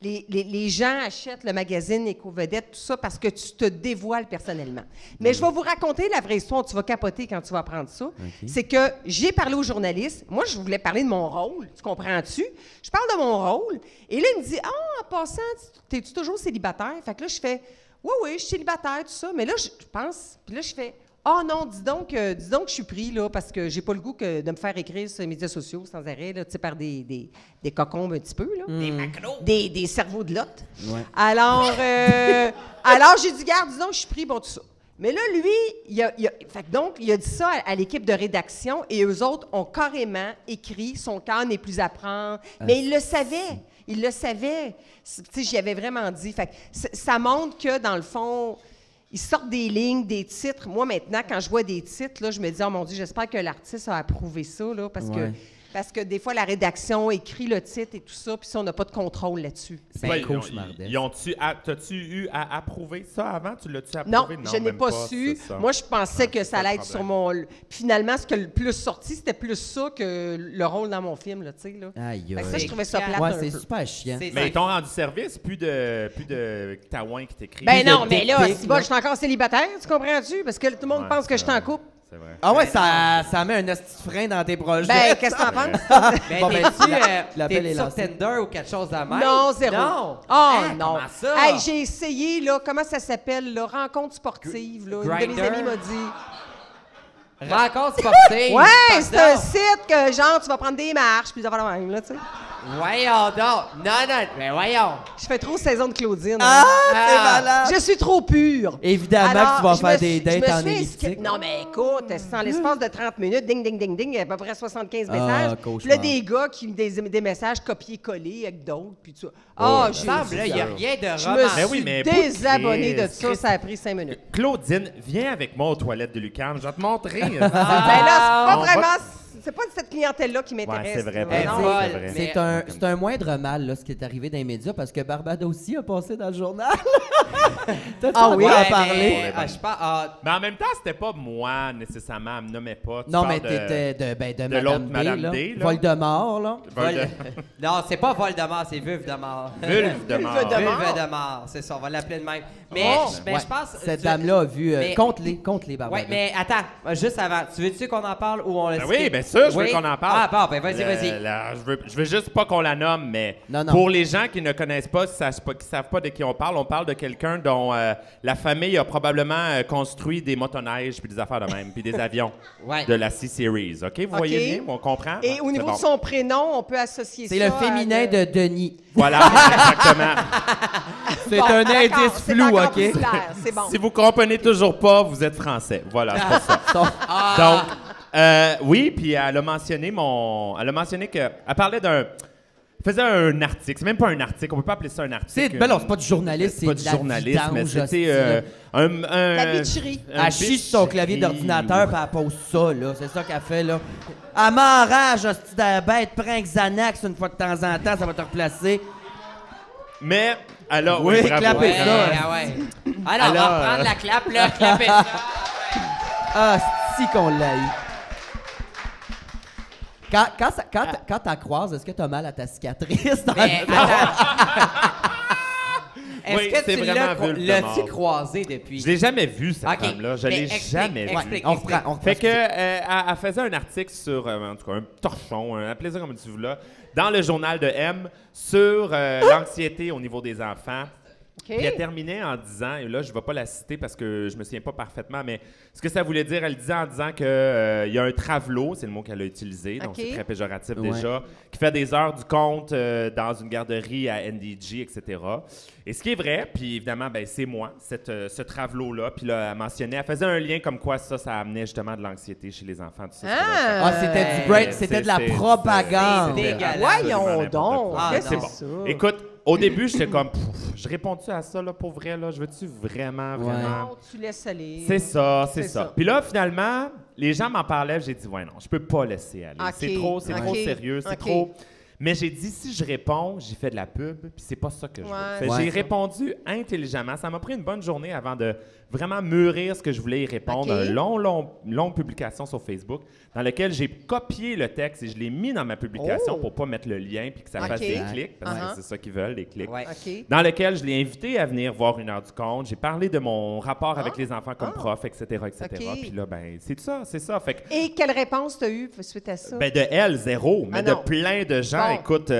Les gens achètent le magazine Éco-Vedette, tout ça, parce que tu te dévoiles personnellement. Mais je vais vous raconter la vraie histoire. Tu vas capoter quand tu vas apprendre ça. Okay. C'est que j'ai parlé aux journalistes. Moi, je voulais parler de mon rôle. Tu comprends-tu? Je parle de mon rôle. Et là, il me dit « Ah, en passant, t'es-tu toujours célibataire? » Fait que là, je fais « Oui, je suis célibataire, tout ça. » Mais là, je pense... Puis là, je fais « Ah non, dis donc que je suis pris, là, parce que j'ai pas le goût de me faire écrire sur les médias sociaux sans arrêt, là, tu sais, par des cocombes un petit peu, là. Des macros. Des cerveaux de lotte. Ouais. Alors j'ai dit « Garde, dis donc que je suis pris, bon, tout ça. » Mais là, lui, il a dit ça à l'équipe de rédaction et eux autres ont carrément écrit « Son cœur n'est plus à prendre ». Mais il le savait. Il le savait. Tu sais, j'y avais vraiment dit. Fait que ça montre que, dans le fond... Ils sortent des lignes, des titres. Moi, maintenant, quand je vois des titres, là, je me dis « Oh mon Dieu, j'espère que l'artiste a approuvé ça. » Parce que des fois, la rédaction écrit le titre et tout ça, puis ça, on n'a pas de contrôle là-dessus. C'est un cauchemardesque. T'as-tu eu à approuver ça avant? Tu l'as-tu approuvé? Non, je n'ai pas su. Moi, je pensais que ça allait être sur mon... Finalement, ce que le plus sorti, c'était plus ça que le rôle dans mon film. Là, là. Aïe, ça, je trouvais ça plate un peu. C'est super chiant. Mais ils t'ont rendu service, plus de taouin qui t'écrit. Ben non, mais là, si bon, je suis encore célibataire, tu comprends-tu? Parce que tout le monde pense que je suis en couple. Ah ouais, ça met un petit frein dans tes projets. Ben, qu'est-ce que t'en penses? Bon, t'es sur Tinder ou quelque chose de même? Non, zéro. Non. Oh non. Hey, j'ai essayé, là, comment ça s'appelle, là, rencontre sportive, là. Une de mes amies m'a dit... Rencontre sportive? Ouais, c'est un site que, genre, tu vas prendre des marches, puis ça va le même, là, tu sais. Voyons donc. Non, non, mais voyons. Je fais trop saison de Claudine. Ah, c'est malade. Je suis trop pure. Évidemment alors, que tu vas faire des dates en elliptique. Non, mais écoute, c'est en l'espace de 30 minutes, ding, ding, ding, ding, il y a à peu près 75 messages. Puis là, des gars qui des messages copiés-collés avec d'autres. Puis tu ah, je semble, là, il n'y a rien de roman. Je me suis désabonné de ça, ça a pris 5 minutes. Claudine, viens avec moi aux toilettes de l'UQAM, je vais te montrer. Mais là, c'est pas vraiment... C'est pas cette clientèle-là qui m'intéresse. Ouais, c'est vrai. Ouais, c'est un moindre mal, là, ce qui est arrivé dans les médias, parce que Barbada aussi a passé dans le journal. Ah oui, à parler. Mais en même temps, c'était pas moi, nécessairement. Elle me nommait pas. Tu non, mais t'étais de l'autre Madame D. Voldemort, là. Non, c'est pas Voldemort, c'est Vulve-de-Mort. Vulve-de-Mort. C'est ça, on va l'appeler de même. Mais je pense... Cette dame-là a vu... Compte-les, Barbada. Oui, mais attends, juste avant. Tu veux-tu qu'on en parle ou on le skip? Bien sûr, je veux qu'on en parle. Ah, bon, ben vas-y. Je veux juste pas qu'on la nomme, mais non. Pour les gens qui ne connaissent pas, qui savent pas de qui on parle de quelqu'un dont la famille a probablement construit des motoneiges puis des affaires de même, puis des avions de la C-Series. OK? Vous voyez bien? On comprend? Et au niveau de son prénom, on peut associer ça. C'est le féminin de Denis. Voilà, exactement. C'est un indice flou, OK? C'est bon. Si vous comprenez toujours pas, vous êtes français. Voilà, c'est ça. Donc... oui, puis elle a mentionné que elle parlait d'un... faisait un article. C'est même pas un article. On peut pas appeler ça un article. Ben non, c'est pas du journalisme. C'est pas du journalisme, mais c'était la bitcherie. Elle chie sur son clavier d'ordinateur puis elle pose ça, là. C'est ça qu'elle fait, là. Elle m'enrage, hostie de bête. Prends Xanax une fois de temps en temps, ça va te replacer. Mais, alors... Oui, clapez ça. Alors, on va reprendre la clap, là. Clapez ça. Ah, si qu'on l'a eu. Quand t'en croises, est-ce que t'as mal à ta cicatrice? Est-ce que tu l'as-tu croisé depuis? Je l'ai jamais vu, cette femme-là. Je l'ai jamais vu. On fait que elle faisait un article sur, en tout cas, un torchon, appelez ça comme tu voulais, dans le journal de M, sur l'anxiété au niveau des enfants. Okay. Puis elle terminait en disant, et là je ne vais pas la citer parce que je me souviens pas parfaitement, mais ce que ça voulait dire, elle disait en disant qu'il y a un travelot, c'est le mot qu'elle a utilisé, donc c'est très péjoratif déjà, qui fait des heures du compte dans une garderie à NDG, etc. Et ce qui est vrai, puis évidemment, ben, c'est moi, ce travelot-là, puis là, elle mentionnait, elle faisait un lien comme quoi ça amenait justement de l'anxiété chez les enfants. Tout ça, c'était du break, c'était de la propagande. Voyons donc! C'est bon. Écoute, au début, j'étais comme, je réponds-tu à ça, là, pour vrai, là? Je veux-tu vraiment? Non, tu laisses aller. C'est ça. Puis là, finalement, les gens m'en parlaient, j'ai dit, ouais, non, je peux pas laisser aller. Okay. C'est trop sérieux, c'est trop... Mais j'ai dit, si je réponds, j'y fais de la pub, puis c'est pas ça que je veux. J'ai répondu intelligemment. Ça m'a pris une bonne journée avant de vraiment mûrir ce que je voulais y répondre. Une longue publication sur Facebook dans laquelle j'ai copié le texte et je l'ai mis dans ma publication pour pas mettre le lien puis que ça fasse des clics, parce que c'est ça qu'ils veulent, des clics. Ouais. Okay. Dans lequel je l'ai invité à venir voir une heure du compte. J'ai parlé de mon rapport avec les enfants comme prof, etc. Okay. Puis là, ben c'est ça. Fait que... Et quelle réponse t'as eu suite à ça? Ben de elle, zéro, mais de plein de gens. Écoute,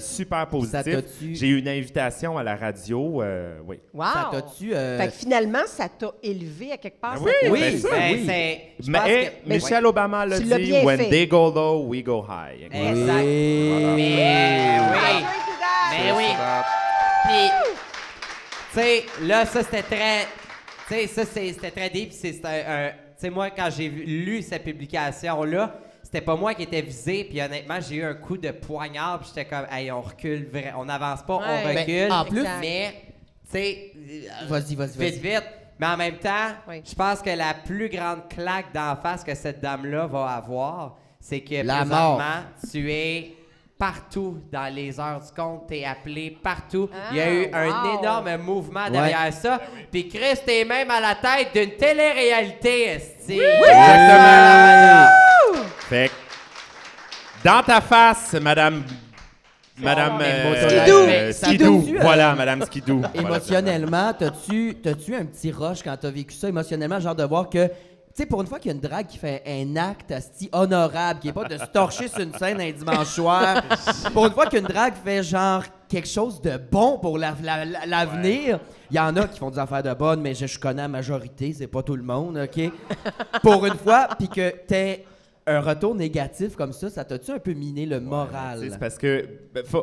super positif. J'ai eu une invitation à la radio. Oui. Wow! Ça t'a-tu... Fait que finalement, ça t'a élevé à quelque part. Oui, Michelle Obama l'a dit, « When they go low, we go high ». Exact. Mais oui. Puis, tu sais, là, ça, c'était très... Tu sais, ça, c'était très deep. Tu sais, moi, quand j'ai lu cette publication-là, c'était pas moi qui était visé, puis honnêtement, j'ai eu un coup de poignard, puis j'étais comme, hey, on recule, on n'avance pas, on recule. En plus, mais, tu sais, vas-y. Vite. Mais en même temps, je pense que la plus grande claque d'en face que cette dame-là va avoir, c'est que présentement, tu es partout dans les heures du compte, t'es appelé partout. Il y a eu un énorme mouvement derrière ça. Puis Chris, t'es même à la tête d'une télé-réalité, esti. Oui! Fait que, dans ta face, Madame Skidou. Voilà, Madame Skidou. Émotionnellement, t'as-tu un petit rush quand t'as vécu ça? Émotionnellement, genre de voir que, tu sais, pour une fois qu'il y a une drague qui fait un acte asti honorable, qui est pas de se torcher sur une scène un dimanche soir, pour une fois qu'une drague fait genre quelque chose de bon pour l'avenir. Il y en a qui font des affaires de bonnes, mais je connais la majorité, c'est pas tout le monde, OK? Pour une fois, puis que t'es un retour négatif comme ça, ça t'a-tu un peu miné le moral? C'est parce que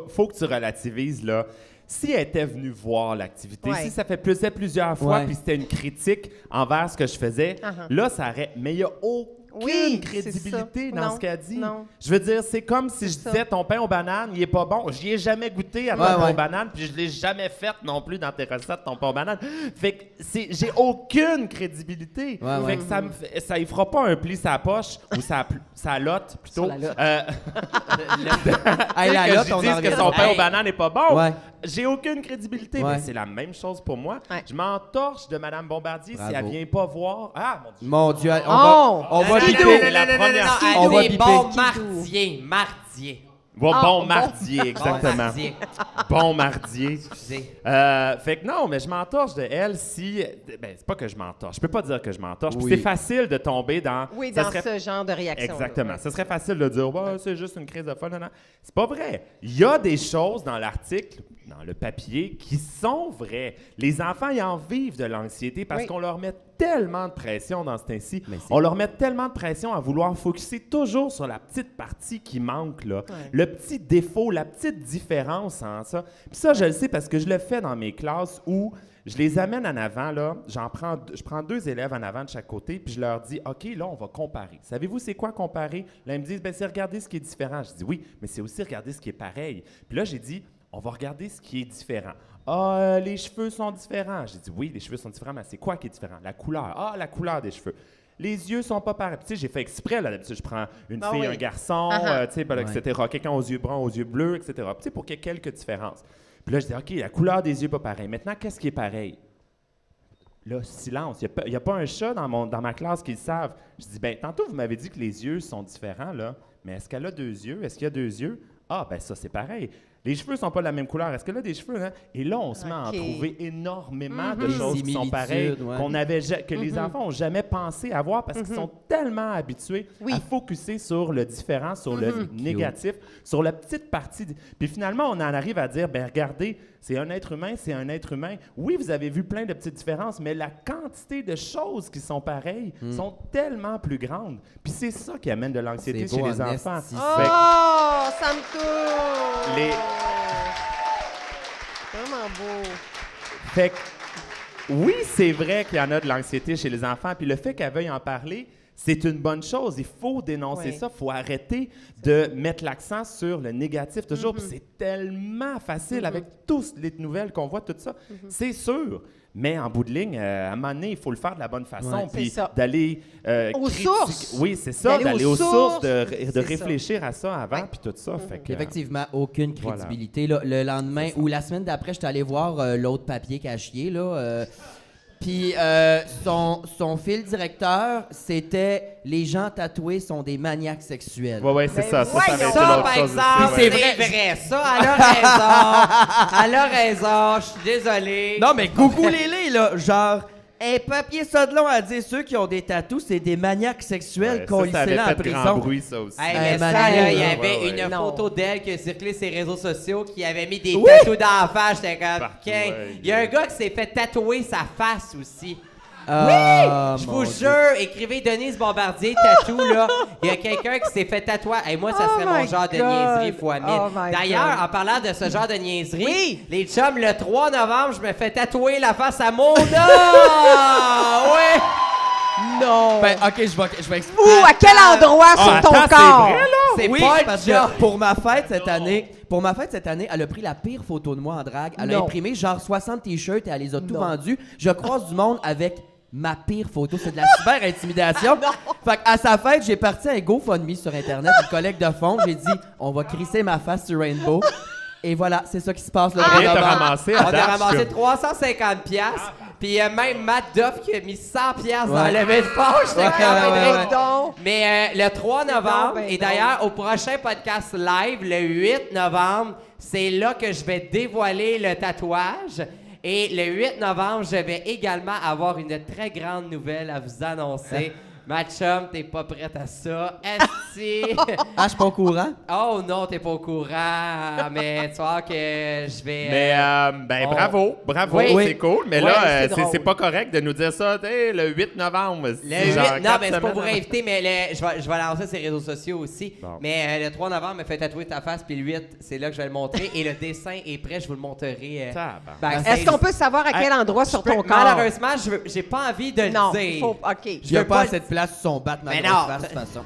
faut que tu relativises, là. Si elle était venue voir l'activité, si ça fait plusieurs fois, puis c'était une critique envers ce que je faisais, là, ça aurait... Mais il n'y a aucune crédibilité dans ce qu'elle dit. Non. Je veux dire, c'est comme si je disais, ton pain aux bananes, il n'est pas bon. Je n'y ai jamais goûté à ton pain aux bananes, puis je ne l'ai jamais fait non plus dans tes recettes, ton pain aux bananes. Fait que j'ai aucune crédibilité. Ouais, fait que ça ne fera pas un pli sa poche, ou sa lotte, plutôt. La lotte. Hey, la lotte, que je dise que son pain aux bananes n'est pas bon. Ouais. J'ai aucune crédibilité, mais c'est la même chose pour moi. Ouais. Je m'entorche de Mme Bombardier si elle vient pas voir. Ah, mon Dieu. On va piper. Mardier. Bombardier, exactement. Bombardier. Excusez. Fait que non, mais je m'entorche de elle si... Ben, c'est pas que je m'entorche. Je peux pas dire que je m'entorche. Oui. C'est facile de tomber dans... Oui, dans ce genre de réaction. Exactement. Ce serait facile de dire « c'est juste une crise de folle. » Non. C'est pas vrai. Il y a des choses dans l'article, dans le papier, qui sont vraies. Les enfants, ils en vivent de l'anxiété parce qu'on leur met tellement de pression dans ce temps-ci. On leur met tellement de pression à vouloir focusser toujours sur la petite partie qui manque, là. Ouais. Le petit défaut, la petite différence en ça. Puis ça, je le sais parce que je le fais dans mes classes où je les amène en avant, là. Je prends deux élèves en avant de chaque côté puis je leur dis « OK, là, on va comparer. Savez-vous c'est quoi comparer? » Là, ils me disent « Ben, c'est regarder ce qui est différent. » Je dis « Oui, mais c'est aussi regarder ce qui est pareil. » Puis là, j'ai dit « On va regarder ce qui est différent. » « Ah, les cheveux sont différents. » J'ai dit « Oui, les cheveux sont différents, mais c'est quoi qui est différent? » « La couleur. Ah, la couleur des cheveux. » « Les yeux sont pas pareils. » Tu sais, j'ai fait exprès, là, d'habitude. Je prends une fille, un garçon, tu sais, etc. Quelqu'un aux yeux bruns, aux yeux bleus, etc. Tu sais, pour qu'il y ait quelques différences. Puis là, je dis « OK, la couleur des yeux pas pareil. Maintenant, qu'est-ce qui est pareil? » Là, silence. Il n'y a pas un chat dans ma classe qui le savent. Je dis « Ben, tantôt, vous m'avez dit que les yeux sont différents, là. Mais est-ce qu'elle a deux yeux? Est-ce qu'il y a deux yeux? Ah, ben ça, c'est pareil. » Les cheveux sont pas de la même couleur. Est-ce que là, des cheveux, hein? Et là, on se met à en trouver énormément de choses qui sont pareilles, que les enfants n'ont jamais pensé avoir parce qu'ils sont tellement habitués à focusser sur le différent, sur le négatif, sur la petite partie. Puis finalement, on en arrive à dire, ben regardez, c'est un être humain. Oui, vous avez vu plein de petites différences, mais la quantité de choses qui sont pareilles sont tellement plus grandes. Puis c'est ça qui amène de l'anxiété chez les enfants. Oh, ça me touche! Vraiment beau! Fait que, oui, c'est vrai qu'il y en a de l'anxiété chez les enfants, puis le fait qu'elle veuille en parler... C'est une bonne chose. Il faut dénoncer ça. Il faut arrêter de mettre l'accent sur le négatif toujours. C'est tellement facile avec toutes les nouvelles qu'on voit, tout ça. C'est sûr. Mais en bout de ligne, à un moment donné, il faut le faire de la bonne façon. Puis d'aller... aux sources. Oui, c'est ça. D'aller aux sources, de réfléchir à ça avant, puis tout ça. Fait que, effectivement, aucune crédibilité. Voilà. Le lendemain ou la semaine d'après, je suis allé voir l'autre papier qu'à chier, là. Puis son fil directeur, c'était « Les gens tatoués sont des maniaques sexuels ». Oui, c'est ça. Ça, par exemple, c'est vrai. Ça, elle a raison. Je suis désolée. Non, mais googlez-les, là. Genre, un papier Sodelon a dit « Ceux qui ont des tatous, c'est des maniaques sexuels qu'on lycée en prison ». Ça, ça avait fait grand bruit, ça aussi. Hey, il y avait une photo d'elle qui a circulé sur les réseaux sociaux qui avait mis des tatous d'enfants. J'étais comme « OK ». Il y a un gars qui s'est fait tatouer sa face aussi. Je vous jure, écrivez Denise Bombardier, tatou, là. Il y a quelqu'un qui s'est fait tatouer. Et moi, ça serait mon genre de niaiserie x 1000. D'ailleurs, en parlant de ce genre de niaiserie, les chums, le 3 novembre, je me fais tatouer la face à Mona! Non! Ben, OK, je vais expliquer. Où? À quel endroit sur ton corps? C'est vrai, là? C'est parce que pour ma fête cette année, elle a pris la pire photo de moi en drague. Elle a imprimé genre 60 t-shirts et elle les a tout vendus. Je croise du monde avec ma pire photo. C'est de la super intimidation. Fait qu'à sa fête, j'ai parti un GoFundMe sur Internet, une collecte de fonds. J'ai dit, on va crisser ma face sur Rainbow. Et voilà, c'est ça qui se passe le 3 novembre. On a ramassé 350$. Puis même Matt Duff qui a mis 100$ dans le lever de poche. Mais le 3 novembre, et d'ailleurs, au prochain podcast live, le 8 novembre, c'est là que je vais dévoiler le tatouage. Et le 8 novembre, je vais également avoir une très grande nouvelle à vous annoncer. Ma chum, t'es pas prête à ça. Esti! Ah, je suis pas au courant? Oh non, t'es pas au courant. Mais tu vois que je vais. Mais bravo, oui, c'est cool. Mais oui, là, c'est pas correct de nous dire ça, t'sais, le 8 novembre. Le 8, genre, non, mais c'est pas pour inviter, mais je vais lancer ses réseaux sociaux aussi. Bon. Mais le 3 novembre, me fait tatouer ta face, puis le 8, c'est là que je vais le montrer. Et le dessin est prêt, je vous le montrerai. Est-ce qu'on peut savoir à quel endroit sur ton corps? Malheureusement, j'ai pas envie de le dire. Faut, okay. Il n'y a pas assez de place sur son batte, ma grosse face, de toute façon.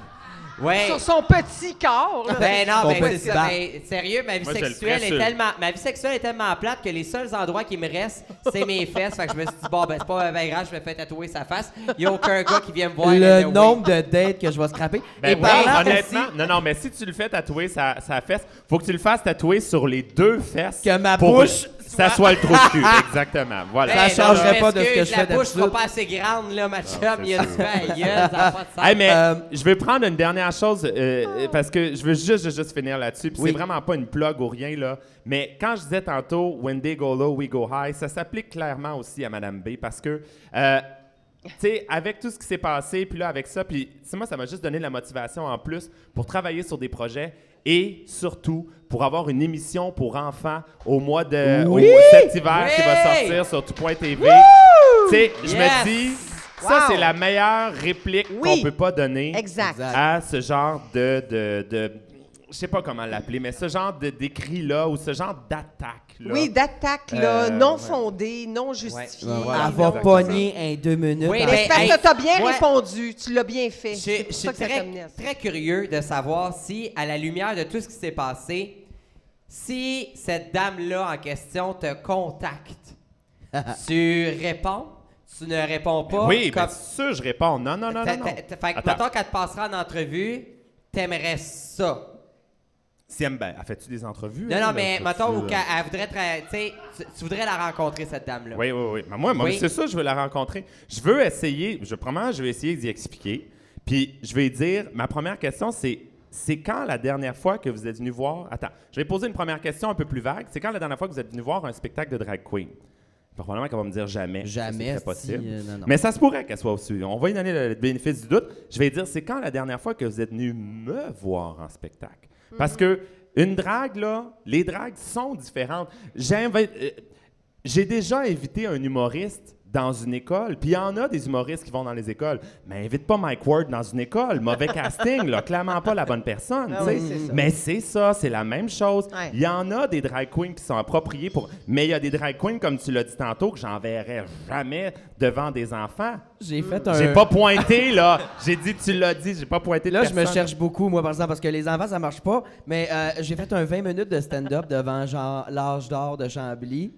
Ouais. Sur son petit corps. Ben non, ben c'est ça. Mais, sérieux, ma vie sexuelle est tellement plate que les seuls endroits qui me restent, c'est mes fesses. Fait que je me suis dit, bon, ben c'est pas bien grave, je me fais tatouer sa face. Il n'y a aucun gars qui vient me voir. Le nombre de dates que je vais scraper. Ben et oui, honnêtement, aussi, non, mais si tu le fais tatouer sa fesse, faut que tu le fasses tatouer sur les deux fesses. Que ma bouche... Ça soit le trou de cul, exactement. Voilà. Hey, ça ne changerait pas de ce que je fais d'habitude. La bouche sera pas assez grande, là, ma chum. Il y a du ailleurs, ça n'a pas de sens. Hey, mais je vais prendre une dernière chose, parce que je veux juste finir là-dessus. Puis c'est vraiment pas une plug ou rien, là. Mais quand je disais tantôt « When they go low, we go high », ça s'applique clairement aussi à Madame B. Parce que, tu sais, avec tout ce qui s'est passé, puis là, avec ça, puis moi, ça m'a juste donné de la motivation en plus pour travailler sur des projets. Et surtout, pour avoir une émission pour enfants au mois de cet hiver qui va sortir sur tout.tv. Tu sais, je me dis, ça, c'est la meilleure réplique qu'on peut pas donner à ce genre de je sais pas comment l'appeler, mais ce genre d'écrit-là ou ce genre d'attaque-là. Oui, d'attaque-là, non fondée, non justifiée. Elle va pogner un 2 minutes. Oui, mais tu as bien répondu, tu l'as bien fait. Je suis très curieux de savoir si, à la lumière de tout ce qui s'est passé, si cette dame-là en question te contacte, tu réponds. Tu ne réponds pas. Oui, comme... bien sûr, je réponds. Non. Fait que maintenant qu'elle te passera en entrevue, t'aimerais ça. Si elle me bien, fais-tu des entrevues? Non, mais mettons, elle voudrait être, tu voudrais la rencontrer, cette dame-là. Oui. Mais moi c'est ça, je veux la rencontrer. Je veux essayer, je vais essayer d'y expliquer. Puis je vais dire, ma première question, c'est quand la dernière fois que vous êtes venu voir... Attends, je vais poser une première question un peu plus vague. C'est quand la dernière fois que vous êtes venu voir un spectacle de drag queen? Probablement qu'elle va me dire jamais. Jamais, c'est possible. Non. Mais ça se pourrait qu'elle soit aussi. On va lui donner le bénéfice du doute. Je vais dire, c'est quand la dernière fois que vous êtes venu me voir en spectacle? Parce que une drague, là, les dragues sont différentes. J'ai déjà invité un humoriste dans une école, puis il y en a des humoristes qui vont dans les écoles. Mais invite pas Mike Ward dans une école. Mauvais casting, là, clairement pas la bonne personne. Mais c'est ça, c'est la même chose. Il y en a des drag queens qui sont appropriés pour... Mais il y a des drag queens, comme tu l'as dit tantôt, que j'enverrais jamais devant des enfants. J'ai pas pointé, là. J'ai dit, tu l'as dit, j'ai pas pointé. Là, personne. Je me cherche beaucoup, moi, par exemple, parce que les enfants, ça marche pas. Mais j'ai fait un 20 minutes de stand-up devant l'âge d'or de Chambly.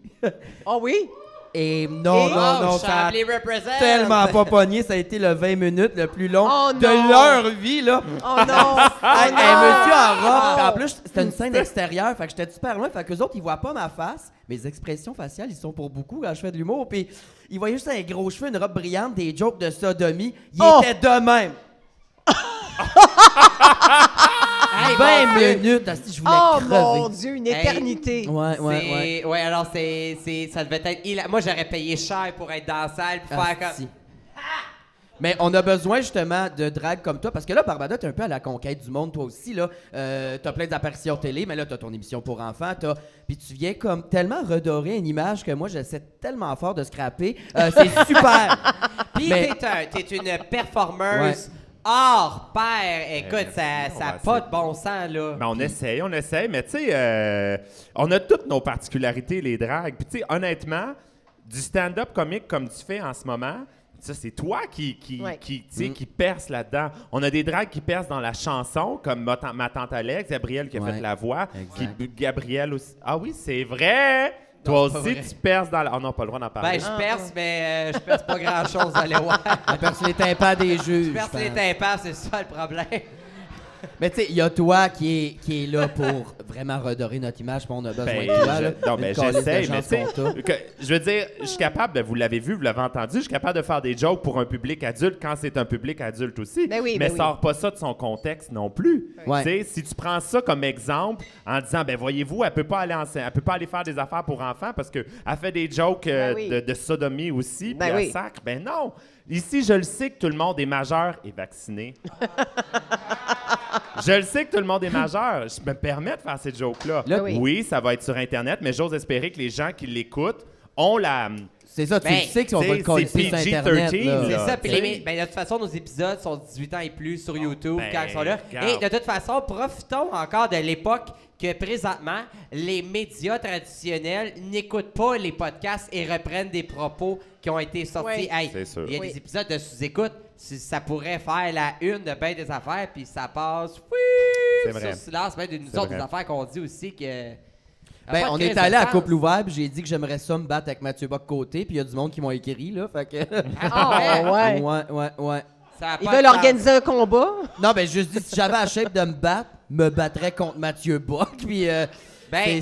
Oh oui? Et non, ça a tellement pas pogné. Ça a été le 20 minutes le plus long de leur vie, là. Oh non! Hey, monsieur en robe. En plus, c'était une scène extérieure, fait que j'étais super loin. Fait qu'eux autres, ils voient pas ma face. Mes expressions faciales, ils sont pour beaucoup quand je fais de l'humour. Puis ils voyaient juste un gros cheveu, une robe brillante, des jokes de sodomie. Ils étaient de même. 20 minutes, je voulais crever. Oh mon Dieu, une éternité. Ouais. Ouais, alors ça devait être... Moi, j'aurais payé cher pour être dans la salle, pour faire comme... Si. Ah! Mais on a besoin justement de drague comme toi, parce que là, Barbada, t'es un peu à la conquête du monde, toi aussi, là. T'as plein d'apparitions télé, mais là, t'as ton émission pour enfants, puis tu viens comme tellement redorer une image que moi, j'essaie tellement fort de scraper. C'est super. Puis t'es une performeuse... Ouais. Or, père, écoute, ça n'a pas de bon sens, là. Mais on essaye, mais tu sais, on a toutes nos particularités, les dragues. Puis tu sais, honnêtement, du stand-up comique comme tu fais en ce moment, ça, c'est toi qui perce là-dedans. On a des dragues qui percent dans la chanson, comme ma tante Alex, Gabrielle qui a fait la voix, Gabrielle aussi. Ah oui, c'est vrai! Toi aussi, tu perces dans la... Oh non, pas le droit d'en parler. Ben, je perce, mais je perce pas grand-chose dans les rois. Je perce les tympans des juges. Je perce les tympans, c'est ça le problème. Mais tu sais, il y a toi qui est là pour vraiment redorer notre image, puis on a besoin de toi. Non, mais j'essaie, mais tu sais, je veux dire, je suis capable, ben, vous l'avez vu, vous l'avez entendu, je suis capable de faire des jokes pour un public adulte quand c'est un public adulte aussi, ben oui, mais ben sors pas ça de son contexte non plus. Ouais. Tu sais, si tu prends ça comme exemple en disant, ben voyez-vous, elle peut pas aller elle peut pas aller faire des affaires pour enfants parce qu'elle fait des jokes de sodomie aussi, ben puis elle sacre, ben non! Ici, je le sais que tout le monde est majeur et vacciné. Je le sais que tout le monde est majeur. Je me permets de faire ces jokes-là. Oui, ça va être sur Internet, mais j'ose espérer que les gens qui l'écoutent ont la... C'est ça, tu sais qu'on va le coller sur Internet. C'est ça, puis de toute façon, nos épisodes sont 18 ans et plus sur YouTube quand ils sont là. Et de toute façon, profitons encore de l'époque que présentement, les médias traditionnels n'écoutent pas les podcasts et reprennent des propos qui ont été sortis. Hey, il y a des épisodes de sous-écoute, ça pourrait faire la une de bien des affaires, puis ça passe sur silence, même d'une sorte des affaires qu'on dit aussi que... Ben, on est allé à Couple Ouvert, puis j'ai dit que j'aimerais ça me battre avec Mathieu Bock-Côté, puis il y a du monde qui m'ont écrit, là, fait que... Ouais. Ils veulent organiser un combat? Non, ben, je dis, si j'avais la shape de me battre, me battrais contre Mathieu Bock, puis...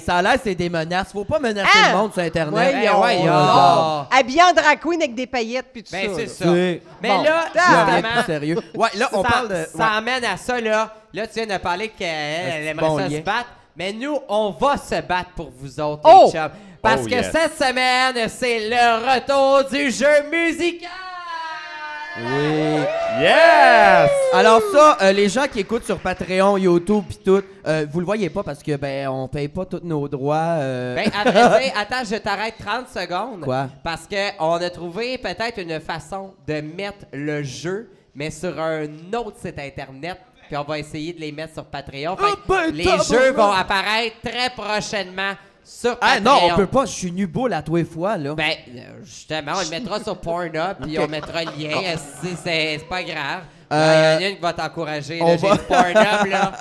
ça a l'air, c'est des menaces. Faut pas menacer le monde sur Internet. Habillé en drag queen avec des paillettes, puis tout ça. Ben, c'est ça. Mais bon, là, justement... sérieux. Ouais, là, on parle de... Ça amène à ça, là. Là, tu viens de parler qu'elle aimerait ça se battre. Mais nous, on va se battre pour vous autres, les chums. Parce que cette semaine, c'est le retour du jeu musical! Oui! Yes! Alors ça, les gens qui écoutent sur Patreon, YouTube pis tout, vous le voyez pas parce que, ben, on paye pas tous nos droits. Ben, à vrai dire, attends, je t'arrête 30 secondes. Quoi? Parce qu'on a trouvé peut-être une façon de mettre le jeu, mais sur un autre site Internet. Puis on va essayer de les mettre sur Patreon. Les jeux vont apparaître très prochainement sur Patreon. Ah non, on peut pas, je suis nuboule à tous les fois, là. Ben, justement, on le mettra sur Pornhub, puis on mettra le lien, si c'est pas grave. Il y en a une qui va t'encourager, là, j'ai du Pornhub, là.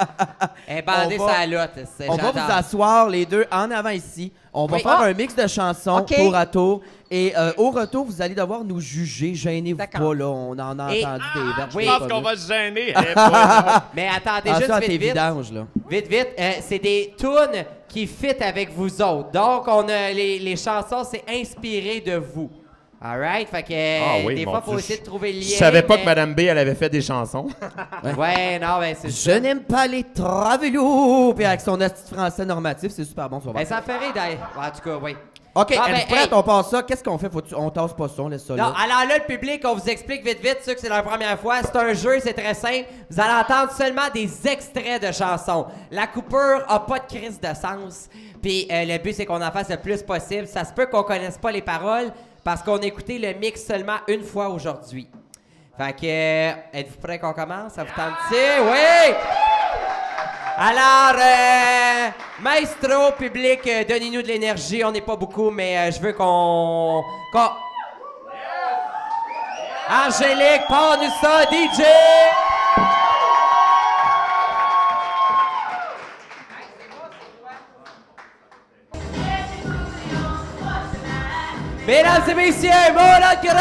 Et bandez sa lotte, on va vous asseoir, les deux, en avant ici. On va faire un mix de chansons tour à tour. Et au retour, vous allez devoir nous juger. Gênez-vous pas, là. On en a entendu des verres. Je pense qu'on va se gêner. Mais attendez, juste vite, vidange, là. Vite. C'est des tunes qui fit avec vous autres. Donc, on a les chansons, c'est inspiré de vous. All right? Fait que des fois, il faut essayer de trouver le lien. Je savais pas que Mme B, elle avait fait des chansons. Ben c'est ça. Je n'aime pas les travelots. Puis avec son astuce français normatif, c'est super bon. Ben, ça ferait d'ailleurs. En tout cas, oui. OK, êtes-vous prête? On passe ça. Qu'est-ce qu'on fait? On tasse pas ça, on laisse ça là. Non, alors là, le public, on vous explique vite, ceux que c'est leur première fois. C'est un jeu, c'est très simple. Vous allez entendre seulement des extraits de chansons. La coupure a pas de crise de sens. Puis le but, c'est qu'on en fasse le plus possible. Ça se peut qu'on connaisse pas les paroles parce qu'on a écouté le mix seulement une fois aujourd'hui. Fait que, êtes-vous prêts qu'on commence? Ça vous tente-t-il? Oui! Alors, maestro, public, donnez-nous de l'énergie. On n'est pas beaucoup, mais je veux qu'on... Angélique, prends-nous ça, DJ! Mesdames et messieurs, Mona de Grenoble!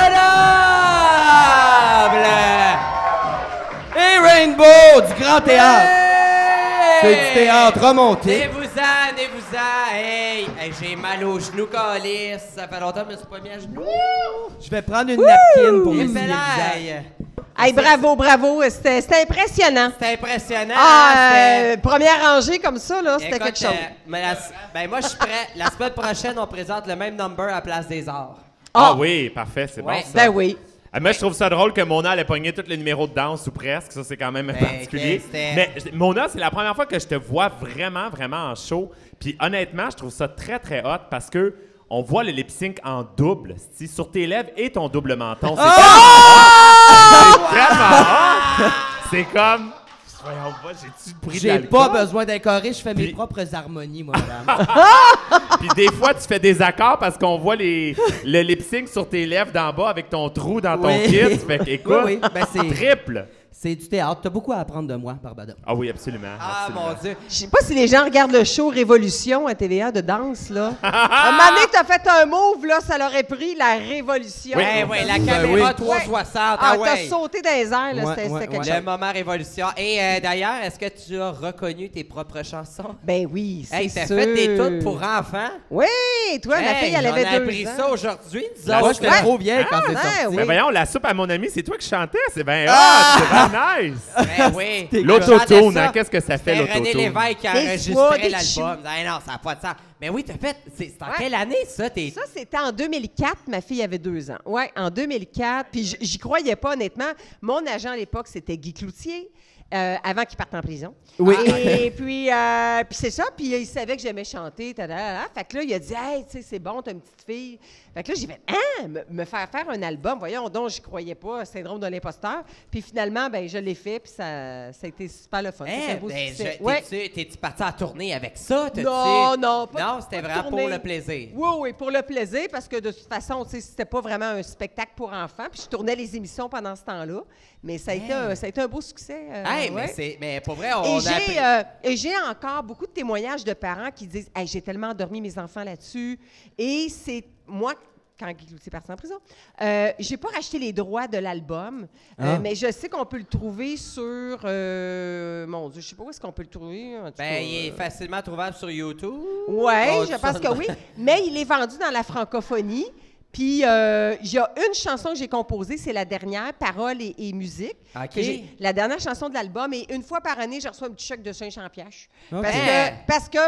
Et Rainbow du Grand Théâtre! C'est du théâtre remonté. Venez-vous-en. Hey, j'ai mal aux genoux, calice. Ça fait longtemps que je me suis pas mis à genoux. Je vais prendre une napkin pour me laver. Hey, bravo. C'était impressionnant. C'était impressionnant. Première rangée comme ça, là, c'était quelque chose. Ben moi, je suis prêt. La semaine prochaine, on présente le même number à Place des Arts. Ah oui, parfait, c'est bon ça. Ben oui. Moi, je trouve ça drôle que Mona ait pogné tous les numéros de danse ou presque. Ça, c'est quand même particulier. Mais Mona, c'est la première fois que je te vois vraiment en show. Puis honnêtement, je trouve ça très hot parce que on voit le lip-sync en double, sur tes lèvres et ton double menton. C'est tellement hot! C'est comme... J'ai pas besoin d'un choriste, je fais mes propres harmonies, moi, madame. Puis des fois, tu fais des accords parce qu'on voit le lip-sync sur tes lèvres d'en bas avec ton trou dans ton kit. Fait que, écoute, c'est triple. c'est du théâtre. Tu as beaucoup à apprendre de moi, Barbada. Ah oui, absolument. Ah, mon Dieu. Je sais pas si les gens regardent le show Révolution à TVA de danse, là. À un moment donné que tu as fait un move, là, ça l'aurait pris, la Révolution. Oui, oui, la caméra 360. Ah, ouais. T'as sauté dans les airs, là. C'était quelque chose. Le moment Révolution. Et d'ailleurs, est-ce que tu as reconnu tes propres chansons? Ben oui, c'est sûr. Hey, t'as fait des toutes pour enfants? Oui, toi, la fille, elle avait 2 ans. On a appris ça aujourd'hui, disons. Moi, j'étais trop vieille quand c'est sorti. Mais voyons, la soupe à mon ami, c'est toi qui chantais. C'est bien hot, c'est bien nice. Ben oui. L'autotune, qu'est-ce que ça fait, l'autotune? René Lévesque qui a enregistré l'album. Non, ça n'a pas de sens. Mais oui, t'as fait. C'est en quelle année, ça? Ça, c'était en 2004. Ma fille avait 2 ans. Oui, en 2004. Puis j'y croyais pas, honnêtement. Mon agent à l'époque, c'était Guy Cloutier. Avant qu'il parte en prison. Oui. Et puis c'est ça. Puis il savait que j'aimais chanter. Fait que là, il a dit « Hey, tu sais, c'est bon, t'as une petite fille. » Fait que là, j'ai fait « Ah! » Me faire faire un album. Voyons donc, j'y croyais pas. Syndrome de l'imposteur. Puis finalement, ben je l'ai fait. Puis ça a été super le fun. Hey, t'es-tu partie en tournée avec ça? Non. Non, c'était vraiment pour le plaisir. Oui, pour le plaisir. Parce que de toute façon, tu sais, c'était pas vraiment un spectacle pour enfants. Puis je tournais les émissions pendant ce temps-là. Mais ça a été un beau succès. Mais pour vrai, on a appris. Et j'ai encore beaucoup de témoignages de parents qui disent « Hey, j'ai tellement endormi mes enfants là-dessus. » Et c'est moi, quand Guy Cloutier est parti en prison, j'ai pas racheté les droits de l'album, mais je sais qu'on peut le trouver sur... mon Dieu, je sais pas où est-ce qu'on peut le trouver. Il est facilement trouvable sur YouTube. Oui, je pense que oui. Mais il est vendu dans la francophonie. Puis, il y a une chanson que j'ai composée, c'est la dernière, paroles et musique. Okay. La dernière chanson de l'album. Et une fois par année, je reçois un petit chèque de 500 piastres. Okay. Parce que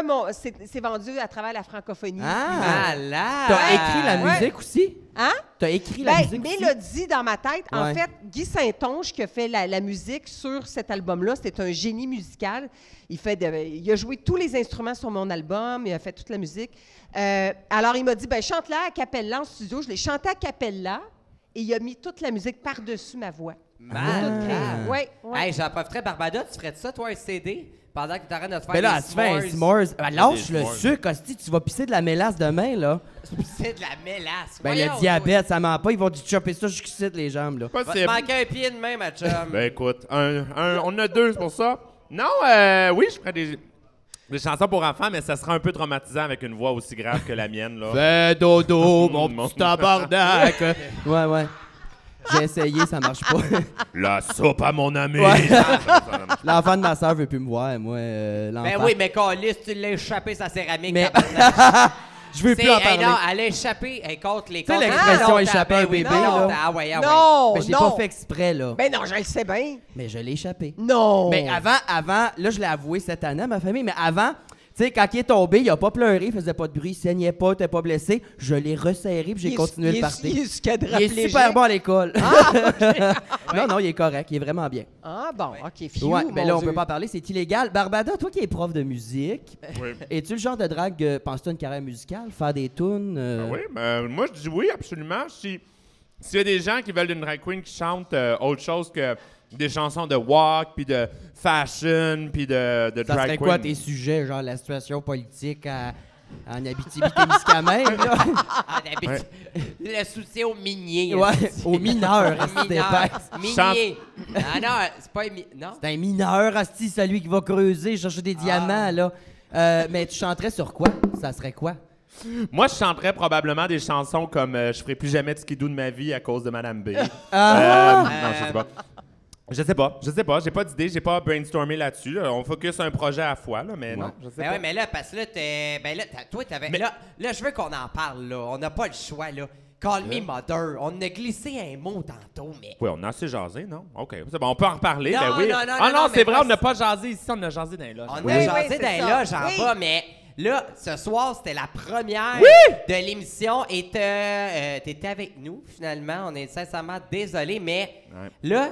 c'est vendu à travers la francophonie. Ah, là! T'as écrit la musique aussi? Hein? T'as écrit la musique Mélodie dans ma tête. Ouais. En fait, Guy Saint-Onge qui a fait la musique sur cet album-là, c'est un génie musical. Il a joué tous les instruments sur mon album, il a fait toute la musique. Alors, il m'a dit, chante-la à cappella en studio. Je l'ai chantée à cappella et il a mis toute la musique par-dessus ma voix. Ouais. Hey, j'en profiterais, Barbada, tu ferais de ça, toi, un CD? Pendant que tu arrêtes de te faire des s'mores. Lâche le sucre, hostie, tu vas pisser de la mélasse demain, là. Pisser de la mélasse? Le diabète, ça ment pas, ils vont te chopper ça jusqu'ici les jambes, là. Va te manquer un pied de main, ma chum. Écoute, on a 2 pour ça. Non, oui, je ferais des chansons pour enfants, mais ça sera un peu traumatisant avec une voix aussi grave que la mienne, là. Fais dodo, mon petit tabarnak. Ouais. J'ai essayé, ça marche pas. La soupe à mon ami. Ouais. L'enfant de ma soeur veut plus me voir, moi. Mais câlisse, tu l'as échappé sa céramique. Je veux plus en parler. Non, elle a échappé, elle compte les comptes. Tu sais l'expression échapper un bébé, là? Non, mais j'ai pas fait exprès, là. Ben non, je le sais bien. Mais je l'ai échappé. Non. Mais avant, là, je l'ai avoué cette année à ma famille, mais avant... Tu sais, quand il est tombé, il a pas pleuré, il faisait pas de bruit, il saignait pas, il était pas blessé. Je l'ai resserré puis j'ai continué le party. Il est super bon à l'école. Ah, okay. Non, il est correct, il est vraiment bien. Ah bon, OK, fiou, mais là, on peut pas parler, c'est illégal. Barbada, toi qui es prof de musique, es-tu le genre de drague, penses-tu à une carrière musicale, faire des tunes? Moi, je dis oui, absolument. S'il y a des gens qui veulent une drag queen qui chante autre chose que... des chansons de walk, puis de fashion, puis de drag queen. Ça serait quoi tes sujets, genre la situation politique en Abitibi-Témiscamingue, là? Le soutien aux miniers. Ouais, aux mineurs, miniers. Non, c'est pas un mineur. C'est un mineur, asti, celui qui va creuser, chercher des diamants, là. Mais tu chanterais sur quoi? Ça serait quoi? Moi, je chanterais probablement des chansons comme « Je ferai plus jamais de skidou de ma vie à cause de Madame B ». Non, je sais pas. J'ai pas d'idée, j'ai pas brainstormé là-dessus. On focus un projet à la fois, là, mais non, je sais pas. Oui, mais là, parce que là, toi, t'avais... Mais... Là, je veux qu'on en parle, là. On n'a pas le choix, là. Call Me Mother. On a glissé un mot tantôt, mais... Oui, on a assez jasé, non? OK, c'est bon, on peut en reparler, oui. Non, c'est vrai, on n'a pas jasé ici, on a jasé dans les loges. On a jasé dans les loges en bas, mais... Là, ce soir, c'était la première de l'émission et t'étais avec nous, finalement. On est sincèrement désolés, mais là,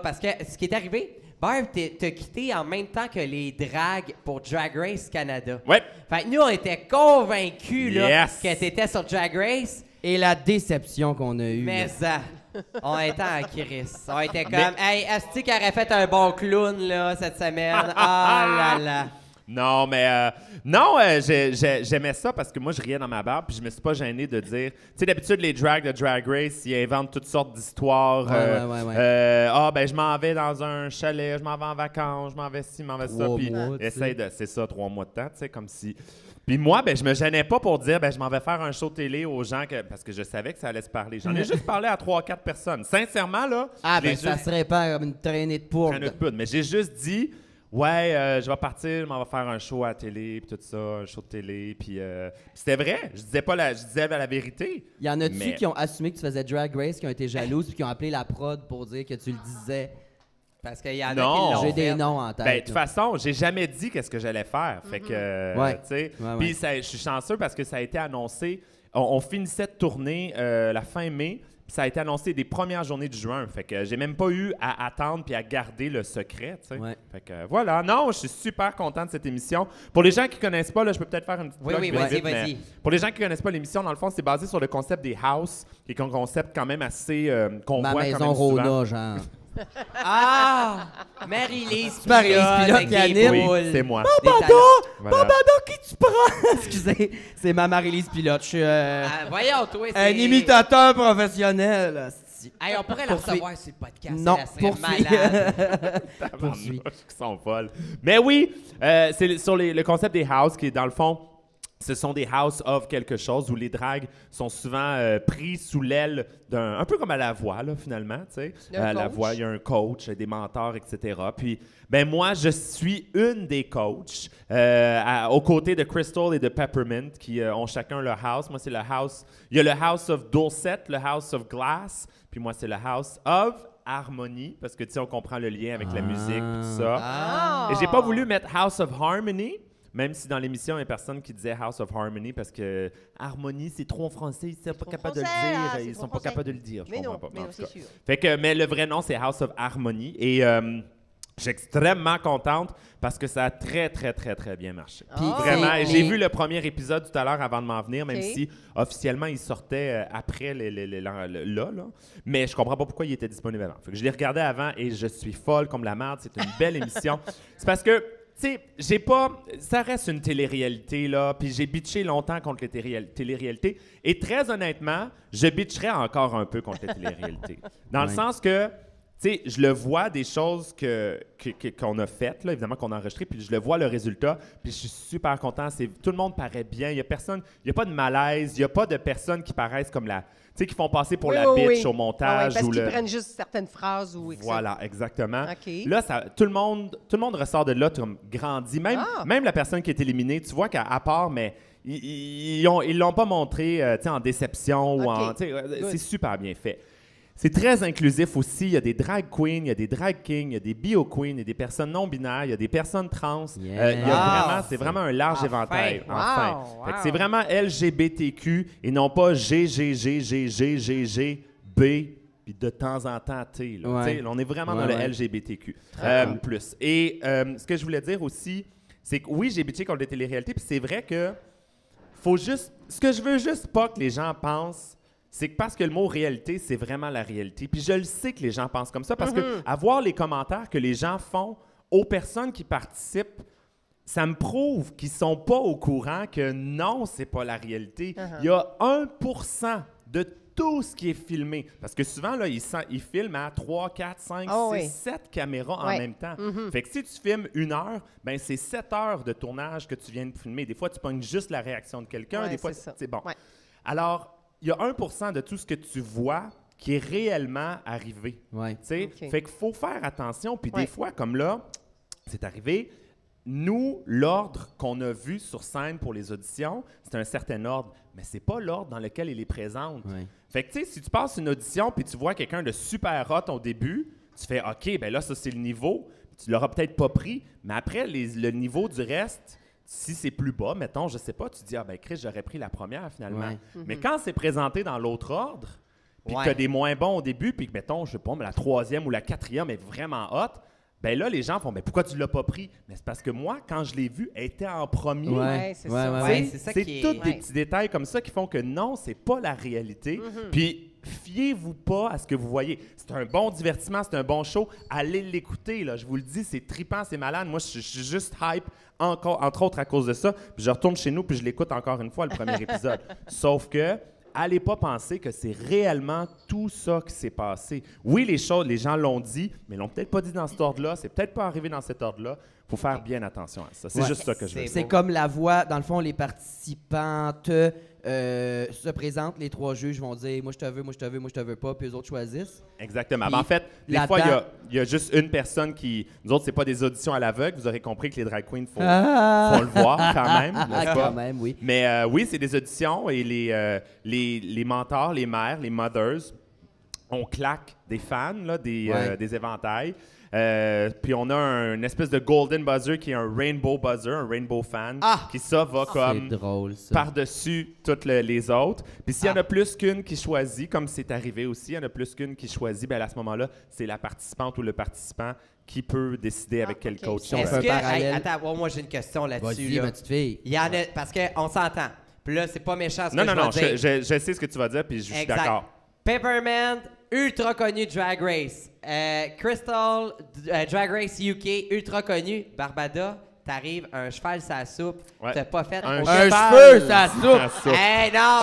parce que ce qui est arrivé, Barb, t'as quitté en même temps que les drags pour Drag Race Canada. Ouais. Fait que nous, on était convaincus que t'étais sur Drag Race. Et la déception qu'on a eue. Mais ça... On était en crise. On était comme, hey, Asti qui aurait fait un bon clown, là, cette semaine. Ah là là. Non, mais j'aimais ça parce que moi, je riais dans ma barbe puis je me suis pas gêné de dire... Tu sais, d'habitude, les drags de Drag Race, ils inventent toutes sortes d'histoires. Je m'en vais dans un chalet, je m'en vais en vacances, je m'en vais ci, je m'en vais ça. Puis essaye de... C'est ça, 3 mois de temps, tu sais, comme si... Puis moi, je me gênais pas pour dire je m'en vais faire un show télé aux gens parce que je savais que ça allait se parler. J'en ai juste parlé à 3 ou 4 personnes. Sincèrement, là... ça se répand comme une traînée de poudre. Mais j'ai juste dit... je vais partir, je m'en vais faire un show à la télé, puis tout ça, un show de télé, puis c'était vrai, je disais la vérité. Il y en a-tu qui ont assumé que tu faisais Drag Race, qui ont été jalouses, puis qui ont appelé la prod pour dire que tu le disais? Parce qu'il y en a qui l'ont fait. J'ai des noms en tête. De toute façon, j'ai jamais dit qu'est-ce que j'allais faire, fait que, tu sais, puis je suis chanceux parce que ça a été annoncé, on finissait de tourner la fin mai, puis ça a été annoncé des premières journées de juin. Fait que j'ai même pas eu à attendre puis à garder le secret, tu sais. Ouais. Fait que voilà. Non, je suis super content de cette émission. Pour les gens qui connaissent pas, là, je peux peut-être faire une petite vlog. Vas-y. Pour les gens qui connaissent pas l'émission, dans le fond, c'est basé sur le concept des house, qui est un concept quand même assez... qu'on voit quand même Rona, souvent. Genre. Ah! Marie-Lise Pilote qui anime. Oui, c'est moi. Barbada, qui tu prends? Excusez, c'est ma Marie-Lise Pilote. Je suis voyons, toi, un imitateur professionnel. Hey, on pourrait la recevoir sur le podcast. Non, poursuit. Ils sont folles. Mais oui, c'est sur le concept des house qui est dans le fond... Ce sont des house of quelque chose où les drags sont souvent pris sous l'aile d'un... Un peu comme à la voix, là, finalement, tu sais. À la voix, il y a un coach, des mentors, etc. Puis, moi, je suis une des coachs aux côtés de Crystal et de Peppermint qui ont chacun leur house. Moi, c'est le house... Il y a le house of Dulcet, le house of Glass, puis moi, c'est le house of... Harmonie, parce que, tu sais, on comprend le lien avec la musique, tout ça. Et j'ai pas voulu mettre house of Harmony, même si dans l'émission, il y a personne qui disait House of Harmony parce que Harmonie, c'est trop en français, ils ne sont pas capables de le dire. Ils sont pas capables de le dire. Mais non, c'est sûr. Mais le vrai nom, c'est House of Harmony. Et je suis extrêmement contente parce que ça a très, très, très, très bien marché. Vraiment. J'ai vu le premier épisode tout à l'heure avant de m'en venir, même si officiellement, il sortait après là. Mais je comprends pas pourquoi il était disponible avant. Fait que je l'ai regardé avant et je suis folle comme la merde. C'est une belle émission. C'est parce que... Tu sais, j'ai pas... Ça reste une télé-réalité, là, puis j'ai bitché longtemps contre les télé-réalités. Et très honnêtement, je bitcherais encore un peu contre les télé-réalités. Dans le sens que, tu sais, je le vois des choses qu'on a faites, là, évidemment, qu'on a enregistrées, puis je le vois le résultat, puis je suis super content. Tout le monde paraît bien. Il y a personne... Il y a pas de malaise. Il y a pas de personnes qui paraissent comme la... Tu sais, qui font passer pour la bitch au montage. Parce qu'ils prennent juste certaines phrases. Voilà, exactement. Okay. Là, tout le monde ressort de là, grandit. Même la personne qui est éliminée, tu vois qu'à part, mais ils l'ont pas montré en déception. C'est super bien fait. C'est très inclusif aussi. Il y a des drag queens, il y a des drag kings, il y a des bio queens, il y a des personnes non-binaires, il y a des personnes trans. C'est vraiment un large éventail. C'est vraiment LGBTQ et non pas GGGGGGGGB puis de temps en temps T. Là. On est vraiment dans le LGBTQ plus. Et ce que je voulais dire aussi, c'est que oui, j'ai bitché contre les téléréalités, puis c'est vrai que faut juste... Ce que je veux juste pas que les gens pensent, c'est que parce que le mot « réalité », c'est vraiment la réalité. Puis je le sais que les gens pensent comme ça, parce que à voir les commentaires que les gens font aux personnes qui participent, ça me prouve qu'ils sont pas au courant que non, c'est pas la réalité. Il y a 1% de tout ce qui est filmé. Parce que souvent, là, ils filment à 3, 4, 5, 6, 7 caméras en même temps. Fait que si tu filmes 1 heure, c'est 7 heures de tournage que tu viens de filmer. Des fois, tu pognes juste la réaction de quelqu'un. Des fois, c'est bon. Alors... Il y a 1% de tout ce que tu vois qui est réellement arrivé. Fait qu'il faut faire attention. Puis des fois, comme là, c'est arrivé, nous, l'ordre qu'on a vu sur scène pour les auditions, c'est un certain ordre, mais c'est pas l'ordre dans lequel il est présent. Fait que, tu sais, si tu passes une audition puis tu vois quelqu'un de super hot au début, tu fais « OK, ben là, ça, c'est le niveau. » Tu l'auras peut-être pas pris, mais après, le niveau du reste... Si c'est plus bas, mettons, je sais pas, tu dis « Ah ben Chris, j'aurais pris la première finalement. » Mais quand c'est présenté dans l'autre ordre, puis que tu as des moins bons au début, puis que mettons, je sais pas, mais la 3e ou la 4e est vraiment haute, ben là, les gens font « Mais pourquoi tu l'as pas pris? » Mais c'est parce que moi, quand je l'ai vu, elle était en premier. C'est tous des petits détails comme ça qui font que non, c'est pas la réalité. Puis fiez-vous pas à ce que vous voyez. C'est un bon divertissement, c'est un bon show. Allez l'écouter, là. Je vous le dis, c'est trippant, c'est malade. Moi, je suis juste hype, encore, entre autres à cause de ça. Puis je retourne chez nous, puis je l'écoute encore une fois, le premier épisode. Sauf que... allez pas penser que c'est réellement tout ça qui s'est passé. Oui, les choses, les gens l'ont dit, mais ils l'ont peut-être pas dit dans cet ordre-là, c'est peut-être pas arrivé dans cet ordre-là. Il faut faire bien attention à ça. C'est juste ça que je veux dire. C'est comme la voix, dans le fond, les participantes se présentent, les trois juges vont dire « moi je te veux, moi je te veux, moi je te veux pas », puis eux autres choisissent. Exactement. Mais en fait, des fois, il y a juste une personne qui... Nous autres, c'est pas des auditions à l'aveugle, vous aurez compris que les drag queens, faut le voir quand même, n'est-ce pas? Quand même, oui. Mais oui, c'est des auditions et les mentors, les mères, les mothers, on claque des fans, là, des éventails. Puis on a une espèce de golden buzzer qui est un rainbow buzzer, un rainbow fan, qui ça va comme drôle, ça. Par-dessus toutes les autres. Puis s'il y en a plus qu'une qui choisit, comme c'est arrivé aussi, il y en a plus qu'une qui choisit, bien à ce moment-là, c'est la participante ou le participant qui peut décider avec quel coach. Est-ce que, attends, moi j'ai une question là-dessus. Vas-y, ma petite fille. Il y en a, parce qu'on s'entend. Puis là, c'est pas méchant ce que je vais dire. Je sais ce que tu vas dire, puis je suis d'accord. Peppermint, ultra connu Drag Race. Crystal, Drag Race UK, ultra connu. Barbada, t'arrives, un cheval sa soupe. Ouais. T'as pas fait un cheveu sa soupe. Hey, non!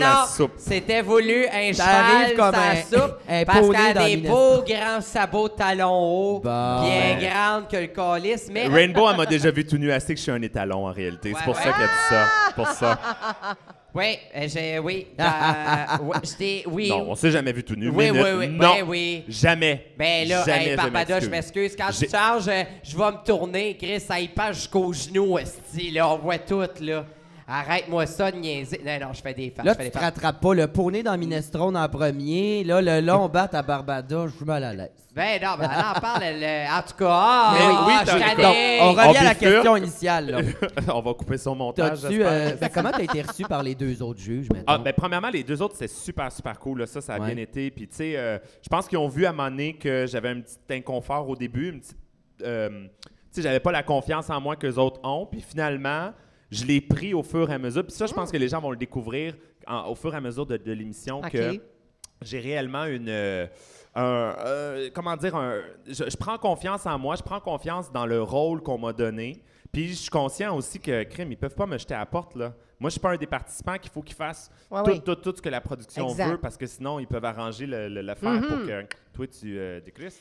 Non. C'était voulu un cheval comme sa soupe parce qu'elle a des beaux grands sabots de talons hauts, bien grande que le calice. Mais... Rainbow, elle m'a déjà vu tout nu, assez que je suis un étalon en réalité. Ouais, c'est pour ça qu'elle a dit ça. Pour ça. Oui, oui. Non, on s'est jamais vu tout nu. Oui. Jamais. Ben là, Barbada, je m'excuse. Quand tu charges, je vais me tourner. Chris, ça y passe jusqu'aux genoux, esti, là. On voit tout, là. Arrête-moi ça de niaiser. Non, je fais des farces. Là, tu te rattrapes pas. Le poney dans Minestrone en premier. Là, le long bat à Barbada, je suis mal à l'aise. Ben non, ben on en parle. En tout cas, on revient à la question initiale. Là. On va couper son montage. Comment t'as été reçu par les deux autres juges maintenant? Ah, ben premièrement, les deux autres, c'était super, super cool. Là. Ça a bien été. Puis, tu sais, je pense qu'ils ont vu à un moment donné que j'avais un petit inconfort au début. Une petite, tu sais, j'avais pas la confiance en moi qu'eux autres ont. Puis finalement... je l'ai pris au fur et à mesure. Puis ça, je pense que les gens vont le découvrir au fur et à mesure de l'émission que j'ai réellement une... comment dire? Je prends confiance en moi. Je prends confiance dans le rôle qu'on m'a donné. Puis je suis conscient aussi que, crime, ils peuvent pas me jeter à la porte, là. Moi, je suis pas un des participants qu'il faut qu'ils fassent tout ce que la production veut parce que sinon, ils peuvent arranger l'affaire pour que toi, tu décrisses.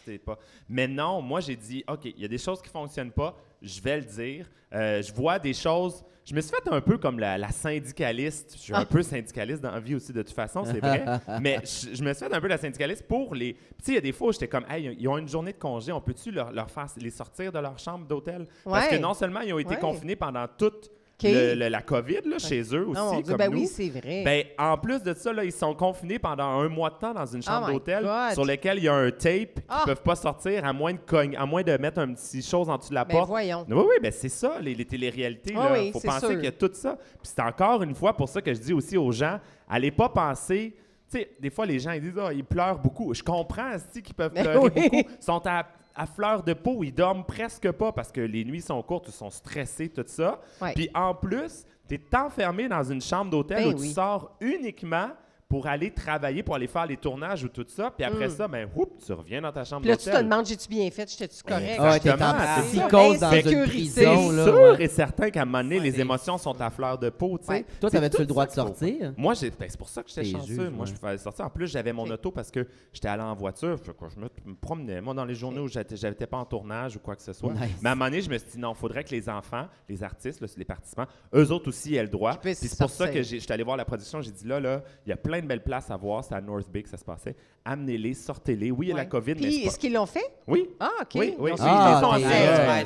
Mais non, moi, j'ai dit, OK, il y a des choses qui fonctionnent pas. Je vais le dire. Je vois des choses... Je me suis fait un peu comme la syndicaliste. Je suis un peu syndicaliste dans la vie aussi, de toute façon, c'est vrai. Mais je me suis fait un peu la syndicaliste pour les... Tu sais, il y a des fois où j'étais comme, « Hey, ils ont une journée de congé, on peut-tu leur faire les sortir de leur chambre d'hôtel? » Parce que non seulement ils ont été confinés pendant toute la COVID, là, chez eux aussi, non, comme nous. Oui, c'est vrai. Ben, en plus de ça, là, ils sont confinés pendant un mois de temps dans une chambre d'hôtel sur laquelle il y a un tape qu'ils ne peuvent pas sortir à moins de mettre un petit chose en dessous de la porte. Voyons. Oui, ben c'est ça, les téléréalités. Il faut penser qu'il y a tout ça. Puis c'est encore une fois pour ça que je dis aussi aux gens, allez pas penser... Tu sais, des fois, les gens, ils disent, ils pleurent beaucoup. Je comprends, c'est-tu qu'ils peuvent pleurer beaucoup. Ils sont à fleur de peau, ils dorment presque pas parce que les nuits sont courtes, ils sont stressés, tout ça. Puis en plus, tu es enfermé dans une chambre d'hôtel où tu sors uniquement pour aller travailler, pour aller faire les tournages ou tout ça. Puis après ça, ben, tu reviens dans ta chambre d'hôtel. Puis là, tu te demandes, j'ai-tu bien fait? J'étais-tu correct? T'es en psychose dans une prison. C'est sûr et certain qu'à un moment donné, les émotions sont à fleur de peau. Toi, t'avais-tu le droit de sortir? Moi, c'est pour ça que j'étais chanceux. Moi, je pouvais sortir. En plus, j'avais mon auto parce que j'étais allé en voiture. Je me promenais. Moi, dans les journées où j'étais pas en tournage ou quoi que ce soit. Mais à un moment donné, je me suis dit, non, il faudrait que les enfants, les artistes, les participants, eux autres aussi aient le droit. Puis c'est pour ça que j'étais allé voir la production. J'ai dit, là, il y a plein de belles places à voir. C'est à North Bay que ça se passait. Amenez-les, sortez-les. Oui, il y a la COVID, mais est-ce qu'ils l'ont fait? Oui. Ah, OK. Oui. Ils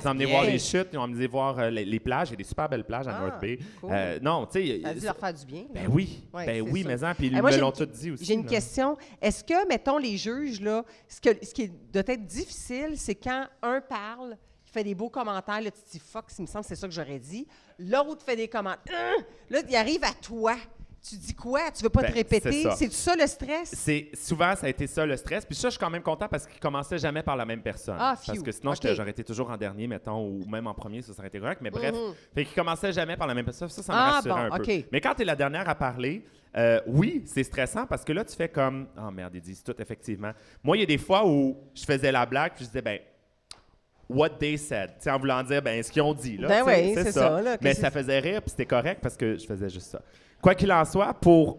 ont emmené voir les chutes, ils ont emmené voir les plages. Il y a des super belles plages à North Bay. Cool. Non, tu sais... Ça a dû leur faire du bien. Ben oui. Ben oui, mais puis ils me l'ont tout dit aussi. J'ai une question. Est-ce que, mettons, les juges, là, ce qui doit être difficile, c'est quand un parle, il fait des beaux commentaires, là, tu te dis « fuck, il me semble que c'est ça que j'aurais dit », l'autre fait des commentaires. Là, il arrive à toi. Tu dis quoi? Tu veux pas te répéter? C'est ça le stress? Souvent, ça a été ça le stress. Puis ça, je suis quand même content parce qu'il commençait jamais par la même personne. Ah, parce que sinon, j'aurais été toujours en dernier, mettons, ou même en premier, ça aurait été correct. Mais bref, fait qu'il commençait jamais par la même personne. Ça, ça me rassurait un peu. Mais quand tu es la dernière à parler, oui, c'est stressant parce que là, tu fais comme « Oh merde, ils disent tout, effectivement. » Moi, il y a des fois où je faisais la blague puis je disais « Ben, what they said. » Tu sais, en voulant dire « Ben, ce qu'ils ont dit. » Ben oui, c'est ça. Mais ça faisait rire puis c'était correct parce que je faisais juste ça. Quoi qu'il en soit, pour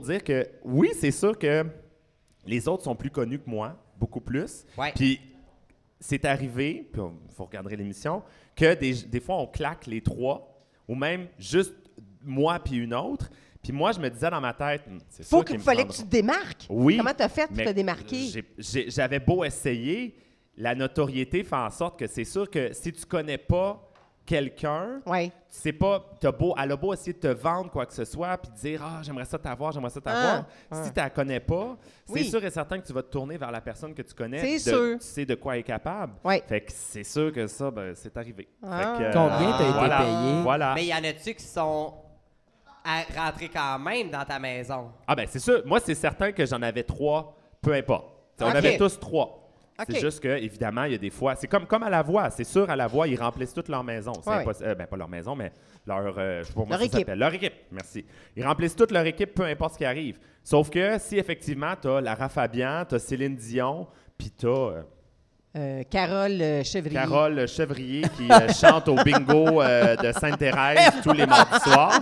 dire que oui, c'est sûr que les autres sont plus connus que moi, beaucoup plus. Ouais. Puis c'est arrivé, puis vous regarderez l'émission, que des fois on claque les trois, ou même juste moi puis une autre. Puis moi, je me disais dans ma tête, c'est ça qu'il fallait que tu te démarques. Oui. Comment t'as fait pour te démarquer? J'avais beau essayer, la notoriété fait en sorte que c'est sûr que si tu connais pas quelqu'un, ouais. C'est pas, elle a beau essayer de te vendre quoi que ce soit puis dire « Ah, j'aimerais ça t'avoir, j'aimerais ça t'avoir. Ah, » Si tu la connais pas, c'est sûr et certain que tu vas te tourner vers la personne que tu connais, tu sais de quoi elle est capable. Ouais. Fait que c'est sûr que ça, c'est arrivé. Ah. Fait que, combien t'as été payé? Voilà. Mais y en a-tu qui sont rentrés quand même dans ta maison? Ah ben c'est sûr. Moi, c'est certain que j'en avais trois, peu importe. On avait tous trois. C'est juste que, évidemment, il y a des fois... C'est comme à La Voix. C'est sûr, à La Voix, ils remplissent toute leur maison. Ben, pas leur maison, mais leur... je sais pas comment ça s'appelle. Leur équipe. Merci. Ils remplissent toute leur équipe, peu importe ce qui arrive. Sauf que si, effectivement, t'as Lara Fabian, t'as Céline Dion, puis t'as... Carole Chevrier. Carole Chevrier qui chante au bingo de Sainte-Thérèse tous les mardis soirs.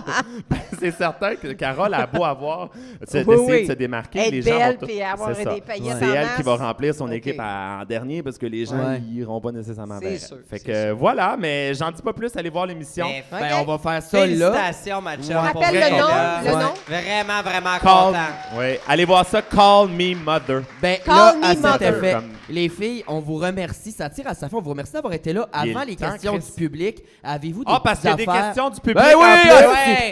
Ben, c'est certain que Carole a beau avoir d'essayer de se démarquer. Elle est belle et avoir des paillettes. C'est elle qui va remplir son équipe en dernier parce que les gens n'iront pas nécessairement vers elle. Sûr, fait que voilà, mais j'en dis pas plus. Allez voir l'émission. Ben, on va faire ça Félicitations, ma chum. Rappelle le nom. Vraiment, vraiment content. Oui. Allez voir ça, Call Me Mother. Ben, Call Me Mother. Les filles, on vous remercie. Ça tire à sa fin. On vous remercie d'avoir été là. Avant les questions du public, avez-vous des petites affaires? Ah, parce qu'il y a des questions du public. Ben oui,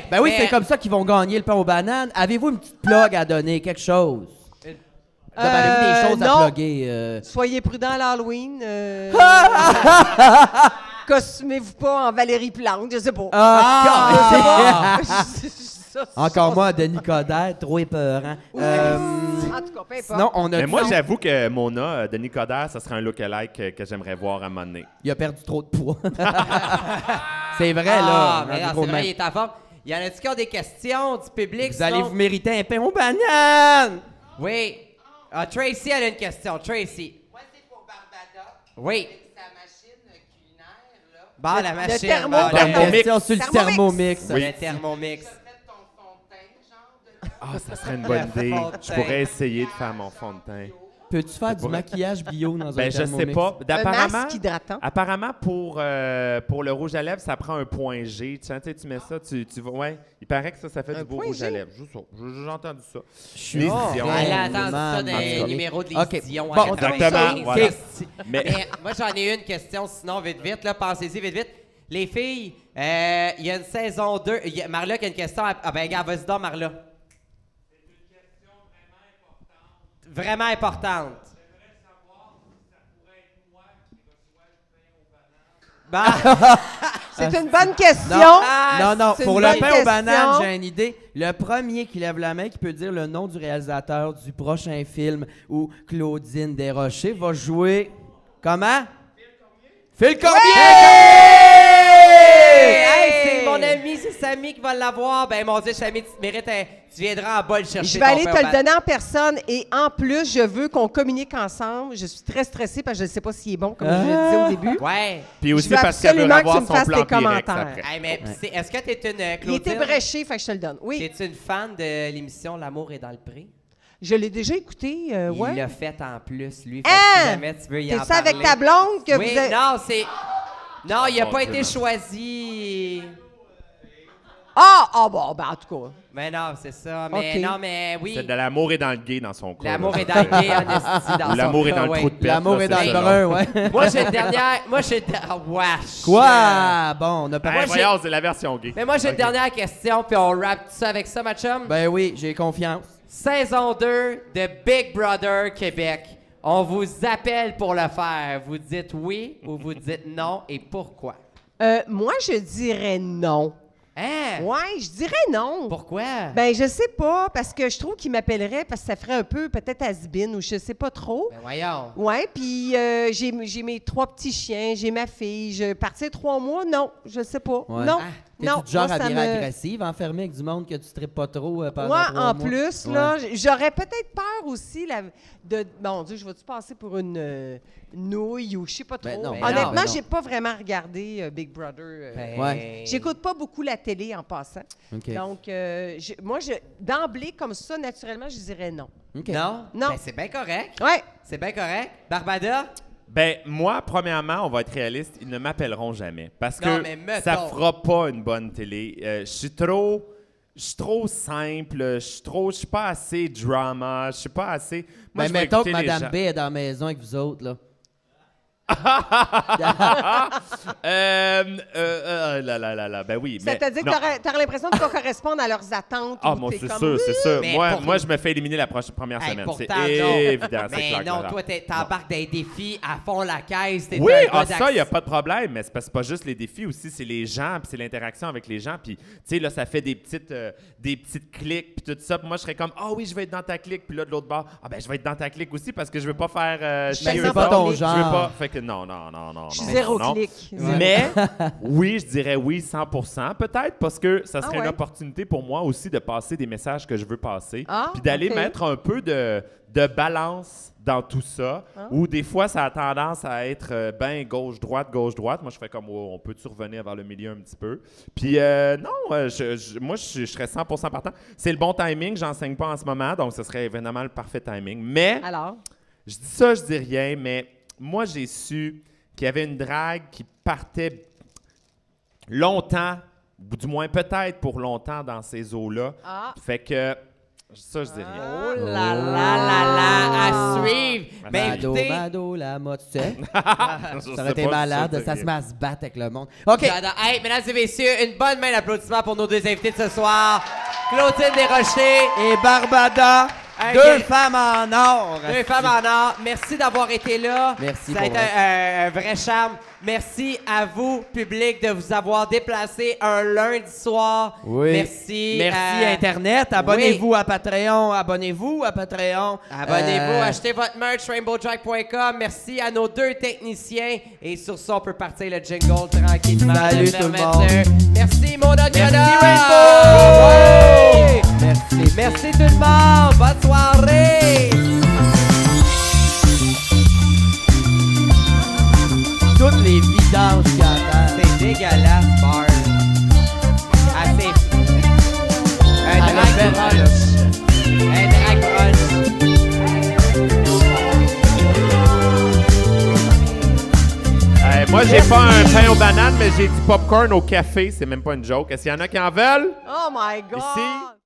ben oui, c'est comme ça qu'ils vont gagner le pain aux bananes. Avez-vous une petite plug à donner? Quelque chose? Avez-vous des choses à plugger? Soyez prudents à l'Halloween. Costumez-vous pas en Valérie Plante. Je sais pas. Encore moi, Denis Coderre, trop épeurant. En tout cas, peu importe. Sinon, on a moi, j'avoue que Mona, Denis Coderre, ça serait un look-alike que j'aimerais voir à mon nez. Il a perdu trop de poids. C'est vrai, là. C'est vrai, il est en forme. Il y en a-tu qui ont des questions du public? Vous allez vous mériter un pain aux bananes! Oui. Ah, Tracy, elle a une question. Tracy. Moi, c'est pour Barbada. Oui. Avec sa machine culinaire, là. Le Thermomix. Ah, ça serait une bonne idée. Je pourrais essayer de faire mon fond de teint. Peux-tu faire du maquillage bio dans un Thermomix? Je sais pas. Un masque hydratant. Apparemment, pour le rouge à lèvres, ça prend un point G. Tu mets ça, ouais. Il paraît que ça fait du beau rouge à lèvres. J'ai entendu ça. Je suis Dion. Elle a entendu ça dans les numéros de Lise Dion. Bon, exactement. Mais moi, j'en ai une question, sinon, vite, vite. Pensez-y, vite, vite. Les filles, il y a une saison 2. Marla qui a une question. Ah ben, regarde, vas-y donc, Marla. Vraiment importante. J'aimerais savoir si ça pourrait être moi qui reçois le pain aux bananes. C'est une bonne question. Non, non. Pour le pain aux bananes, j'ai une idée. Le premier qui lève la main, qui peut dire le nom du réalisateur du prochain film où Claudine Desrochers va jouer... Comment? Philippe Cormier. Philippe Cormier! Hey, c'est mon ami, c'est Samy qui va l'avoir. Ben mon Dieu, Samy, tu mérites un... Tu viendras en bas le chercher. Je vais aller te le donner en personne et en plus, je veux qu'on communique ensemble. Je suis très stressée parce que je ne sais pas s'il est bon, comme je le disais au début. Ouais. Puis aussi parce qu'elle veut avoir son plan direct après. Hey, mais est-ce que tu es une Claudine? Il était bréché, fait que je te le donne. Oui. Es-tu une fan de l'émission L'amour est dans le pré? Je l'ai déjà écouté, Il l'a fait en plus, lui. Fait si jamais tu veux y en parler. C'est ça avec ta blonde que vous avez... Non, c'est... Non, il n'a pas été choisi... Ah, bon, ben en tout cas. Mais non, c'est ça. Mais non, mais oui. C'est de l'amour et dans le gay dans son cas. L'amour est dans le gay, en esti, dans son l'amour est dans le trou de perte. L'amour est dans le brun, ouais. Moi, j'ai le dernière. Moi, j'ai. Ah, wesh. Quoi? Bon, on a pas. Voyons, c'est la version gay. Mais moi, j'ai une dernière question, puis on rappe tout ça avec ça, ma chum. Ben oui, j'ai confiance. Saison 2 de Big Brother Québec. On vous appelle pour le faire. Vous dites oui ou vous dites non et pourquoi? Moi, je dirais non. Hein? Ouais, je dirais non. Pourquoi? Ben, je sais pas, parce que je trouve qu'il m'appellerait, parce que ça ferait un peu peut-être has-been ou je sais pas trop. Ben voyons. Ouais, puis j'ai mes 3 petits chiens, j'ai ma fille, je partais 3 mois, non, je sais pas. Ouais. Non. Ah. Non, genre moi, à virer agressive, enfermé avec du monde que tu ne tripes pas trop pendant moi, 3 mois. Moi, en plus, là, j'aurais peut-être peur aussi de... Mon Dieu, je vais-tu passer pour une nouille ou je ne sais pas trop? Ben non, honnêtement, je n'ai pas vraiment regardé Big Brother. Ouais. J'écoute pas beaucoup la télé en passant. Okay. Donc, d'emblée, comme ça, naturellement, je dirais non. Okay. Non? Non. Ben, c'est bien correct. Oui. C'est bien correct. Barbada? Ben moi, premièrement, on va être réaliste, ils ne m'appelleront jamais. Parce non, que ça fera pas une bonne télé. Je suis trop simple, je suis pas assez drama, je suis pas assez... Moi, ben, mettons que Mme B est dans la maison avec vous autres, là. Ben oui. C'est-à-dire que t'aurais l'impression de ne pas correspondre à leurs attentes. Ah, bon, c'est sûr, c'est sûr. Moi, je me fais éliminer la première semaine. C'est évident, c'est clair. Mais non, toi, t'embarques dans les défis à fond la caisse. Oui, ça, il n'y a pas de problème. Mais c'est pas juste les défis aussi, c'est les gens, puis c'est l'interaction avec les gens. Puis, tu sais, là, ça fait des petites cliques, puis tout ça. Puis moi, je serais comme, ah oui, je vais être dans ta clique. Puis là, de l'autre bord, ah ben, je vais être dans ta clique aussi parce que je veux pas faire. Je veux pas ton genre. Non. Je suis zéro clic. Mais oui, je dirais oui 100%, peut-être, parce que ça serait une opportunité pour moi aussi de passer des messages que je veux passer, puis d'aller mettre un peu de balance dans tout ça, où des fois, ça a tendance à être ben gauche-droite, gauche-droite. Moi, je fais comme, on peut-tu revenir vers le milieu un petit peu? Puis non, moi, je serais 100% partant. C'est le bon timing, j'enseigne pas en ce moment, donc ce serait évidemment le parfait timing. Mais, alors? Je dis ça, je dis rien, mais... Moi, j'ai su qu'il y avait une drague qui partait longtemps, du moins peut-être pour longtemps dans ces eaux-là. Ah. Fait que ça, je dis rien. Oh là là là là, à suivre! Mado, Mado, la motte, tu sais. Ça aurait été malade, ça se met à se battre avec le monde. OK. Hey, mesdames et messieurs, une bonne main d'applaudissements pour nos 2 invités de ce soir, Claudine Desrochers et Barbada. Okay. 2 femmes en or. Merci d'avoir été là. Merci. Ça a été un vrai charme. Merci à vous, public, de vous avoir déplacé un lundi soir. Oui. Merci. Merci Internet. Abonnez-vous à Patreon. Abonnez-vous à Patreon. Abonnez-vous. Achetez votre merch rainbowjack.com. Merci à nos 2 techniciens. Et sur ça, on peut partir le jingle tranquillement. Salut tout le monde. Merci Mona. Merci Rainbow. Ouais. Merci. Merci tout le monde. Bonne soirée. Toutes les vidanges qu'il y a. C'est dégueulasse, Barb. Assez. Un drag brunch. Un drag brunch. Moi, j'ai pas un pain aux bananes, mais j'ai du popcorn au café. C'est même pas une joke. Est-ce qu'il y en a qui en veulent? Oh my God! Ici?